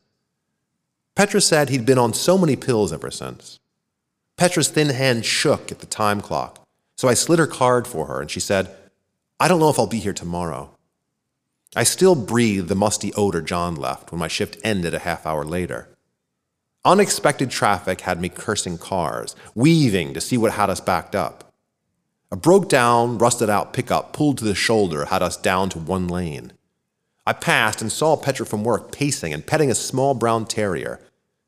Petra said he'd been on so many pills ever since. Petra's thin hand shook at the time clock, so I slid her card for her and she said, "I don't know if I'll be here tomorrow." I still breathed the musty odor John left when my shift ended a half hour later. Unexpected traffic had me cursing cars, weaving to see what had us backed up. A broke-down, rusted-out pickup pulled to the shoulder had us down to 1 lane. I passed and saw Petra from work pacing and petting a small brown terrier.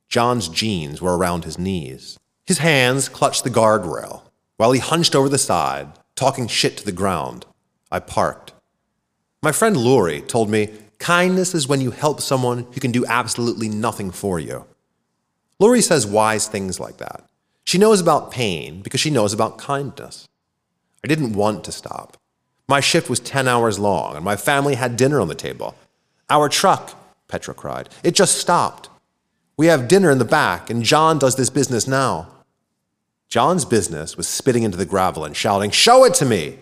John's jeans were around his knees. His hands clutched the guardrail, while he hunched over the side, talking shit to the ground. I parked. My friend Lori told me, "Kindness is when you help someone who can do absolutely nothing for you." Lori says wise things like that. She knows about pain because she knows about kindness. I didn't want to stop. My shift was 10 hours long and my family had dinner on the table. "Our truck," Petra cried. "It just stopped. We have dinner in the back and John does this business now." John's business was spitting into the gravel and shouting, "Show it to me!"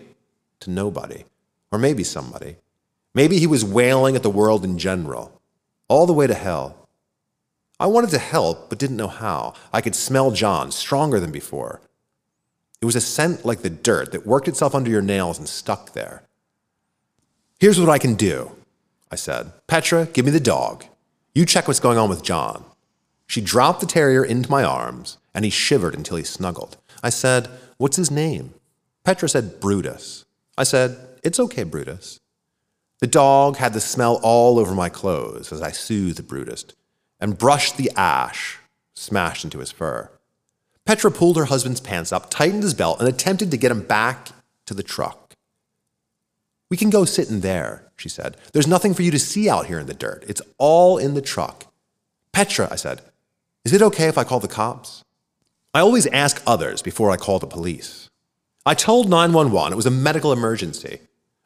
to nobody, or maybe somebody. Maybe he was wailing at the world in general, all the way to hell. I wanted to help, but didn't know how. I could smell John, stronger than before. It was a scent like the dirt that worked itself under your nails and stuck there. "Here's what I can do," I said. "Petra, give me the dog. You check what's going on with John. She dropped the terrier into my arms, and he shivered until he snuggled. I said, "What's his name?" Petra said, "Brutus." I said, "It's okay, Brutus." The dog had the smell all over my clothes as I soothed Brutus and brushed the ash smashed into his fur. Petra pulled her husband's pants up, tightened his belt, and attempted to get him back to the truck. "We can go sit in there," she said. "There's nothing for you to see out here in the dirt. It's all in the truck." "Petra," I said, "is it okay if I call the cops?" I always ask others before I call the police. I told 911 it was a medical emergency.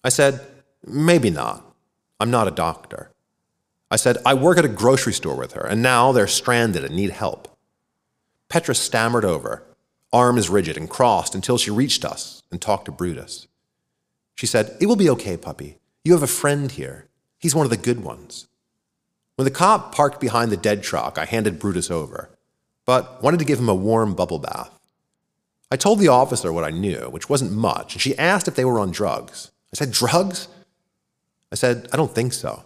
I said, "Maybe not. I'm not a doctor." I said, "I work at a grocery store with her, and now they're stranded and need help." Petra stammered over, arms rigid and crossed, until she reached us and talked to Brutus. She said, "It will be okay, puppy. You have a friend here. He's one of the good ones." When the cop parked behind the dead truck, I handed Brutus over, but wanted to give him a warm bubble bath. I told the officer what I knew, which wasn't much, and she asked if they were on drugs. I said, "Drugs?" I said, "I don't think so."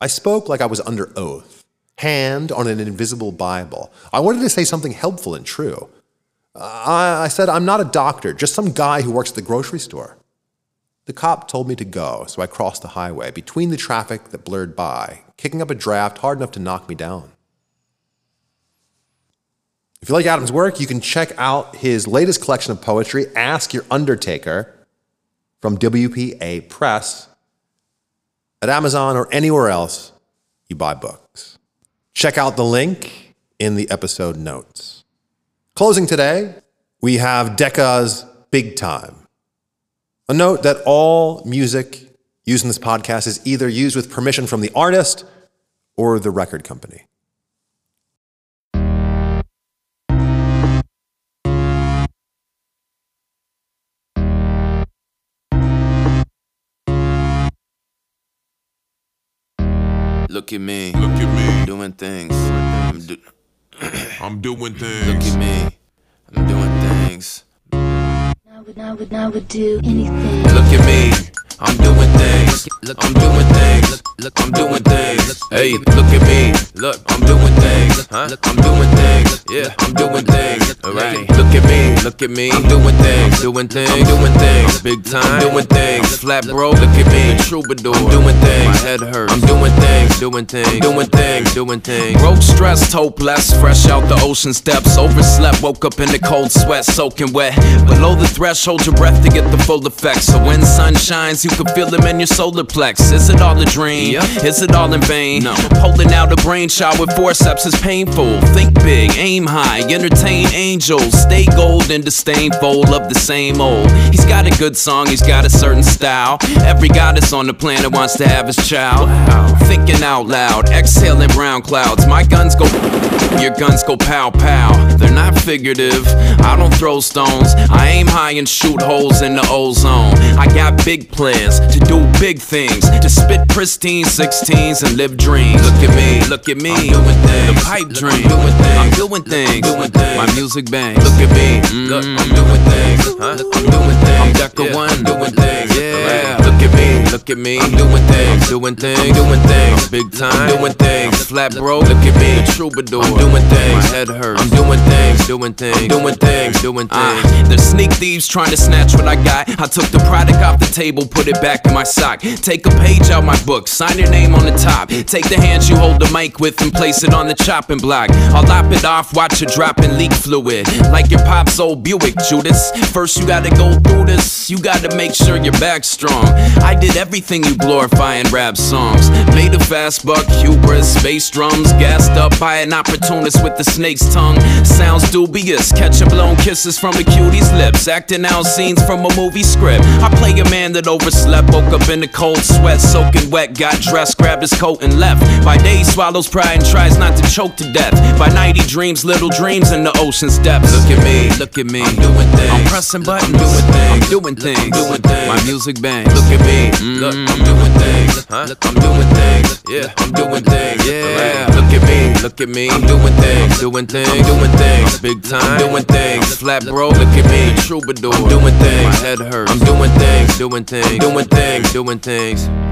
I spoke like I was under oath, hand on an invisible Bible. I wanted to say something helpful and true. I said, "I'm not a doctor, just some guy who works at the grocery store." The cop told me to go, so I crossed the highway, between the traffic that blurred by, kicking up a draft hard enough to knock me down. If you like Adam's work, you can check out his latest collection of poetry, Ask Your Undertaker, from WPA Press, at Amazon or anywhere else you buy books. Check out the link in the episode notes. Closing today, we have Decca's Big Time. A note that all music used in this podcast is either used with permission from the artist or the record company. Look at me, doing things. I'm doing things. Look at me, I'm doing things. I would do anything. Look at me, I'm doing things. I'm doing things. I'm doing things. Hey, look at me, look, I'm doing things. Huh? I'm doing things. Yeah, I'm doing things. Alright. Look at me, I'm doing things. Doing things, I'm doing things. Big time, I'm doing things. Flat bro, look at me, troubadour. I'm doing things. My head hurts. I'm doing things. Doing things. Doing things. Doing things. Broke, stressed, hopeless, fresh out the ocean steps. Overslept, woke up in the cold sweat, soaking wet. Below the threshold, your breath to get the full effect. So when sun shines, you can feel them in your solar plex. Is it all a dream? Is it all in vain? No. Pulling out a brain shot with forceps is painful. Think big, aim high, entertain angels. Stay gold and disdainful of the same old. He's got a good song, he's got a certain style. Every goddess on the planet wants to have his child. Wow. Thinking out loud, exhaling brown clouds. My guns go, your guns go pow pow. They're not figurative, I don't throw stones. I aim high and shoot holes in the ozone. I got big plans to do big things, to spit pristine 16s and live dreams. Look at me, I'm doing things. The pipe dream, I'm doing things. My music bangs. Look at me, look, I'm doing things. Huh? I'm doing things. I'm Decca One, I'm doing things. Yeah. Look at me, I'm doing things. Doing things, doing things. Big time, doing things. Flat bro, look at me, troubadour. I'm doing things. My head hurts. I'm doing things, doing things, doing things, doing things. There's sneak thieves trying to snatch what I got. I took the product off the table, put it back in my sock. Take a page out my book, sign your name on the top. Take the hands you hold the mic with and place it on the chopping block. I'll lop it off, watch it drop and leak fluid like your pop's old Buick, Judas. First you gotta go through this, you gotta make sure your back's strong. I did everything you glorify in rap songs. Made a fast buck, hubris, bass drums. Gassed up by an opportunist with the snake's tongue. Sounds dubious, catching blown kisses from a cutie's lips. Acting out scenes from a movie script. I play a man that overslept, woke up in the cold sweat, soaking wet, got dressed, grabbed his coat and left. By day he swallows pride and tries not to choke to death. By night he dreams little dreams in the ocean's depths. Look at me, I'm doing things. I'm pressing buttons, I'm doing things. I'm doing things. My music bangs. Look at me, look, I'm doing things. Huh? I'm doing things. Yeah, I'm doing things. Yeah. Look at me, I'm doing things. Doing things, I'm doing things. Big time, doing things. Flat bro, look at me, troubadour. I'm doing things. My head hurts. I'm doing things. Doing things, doing things, doing things.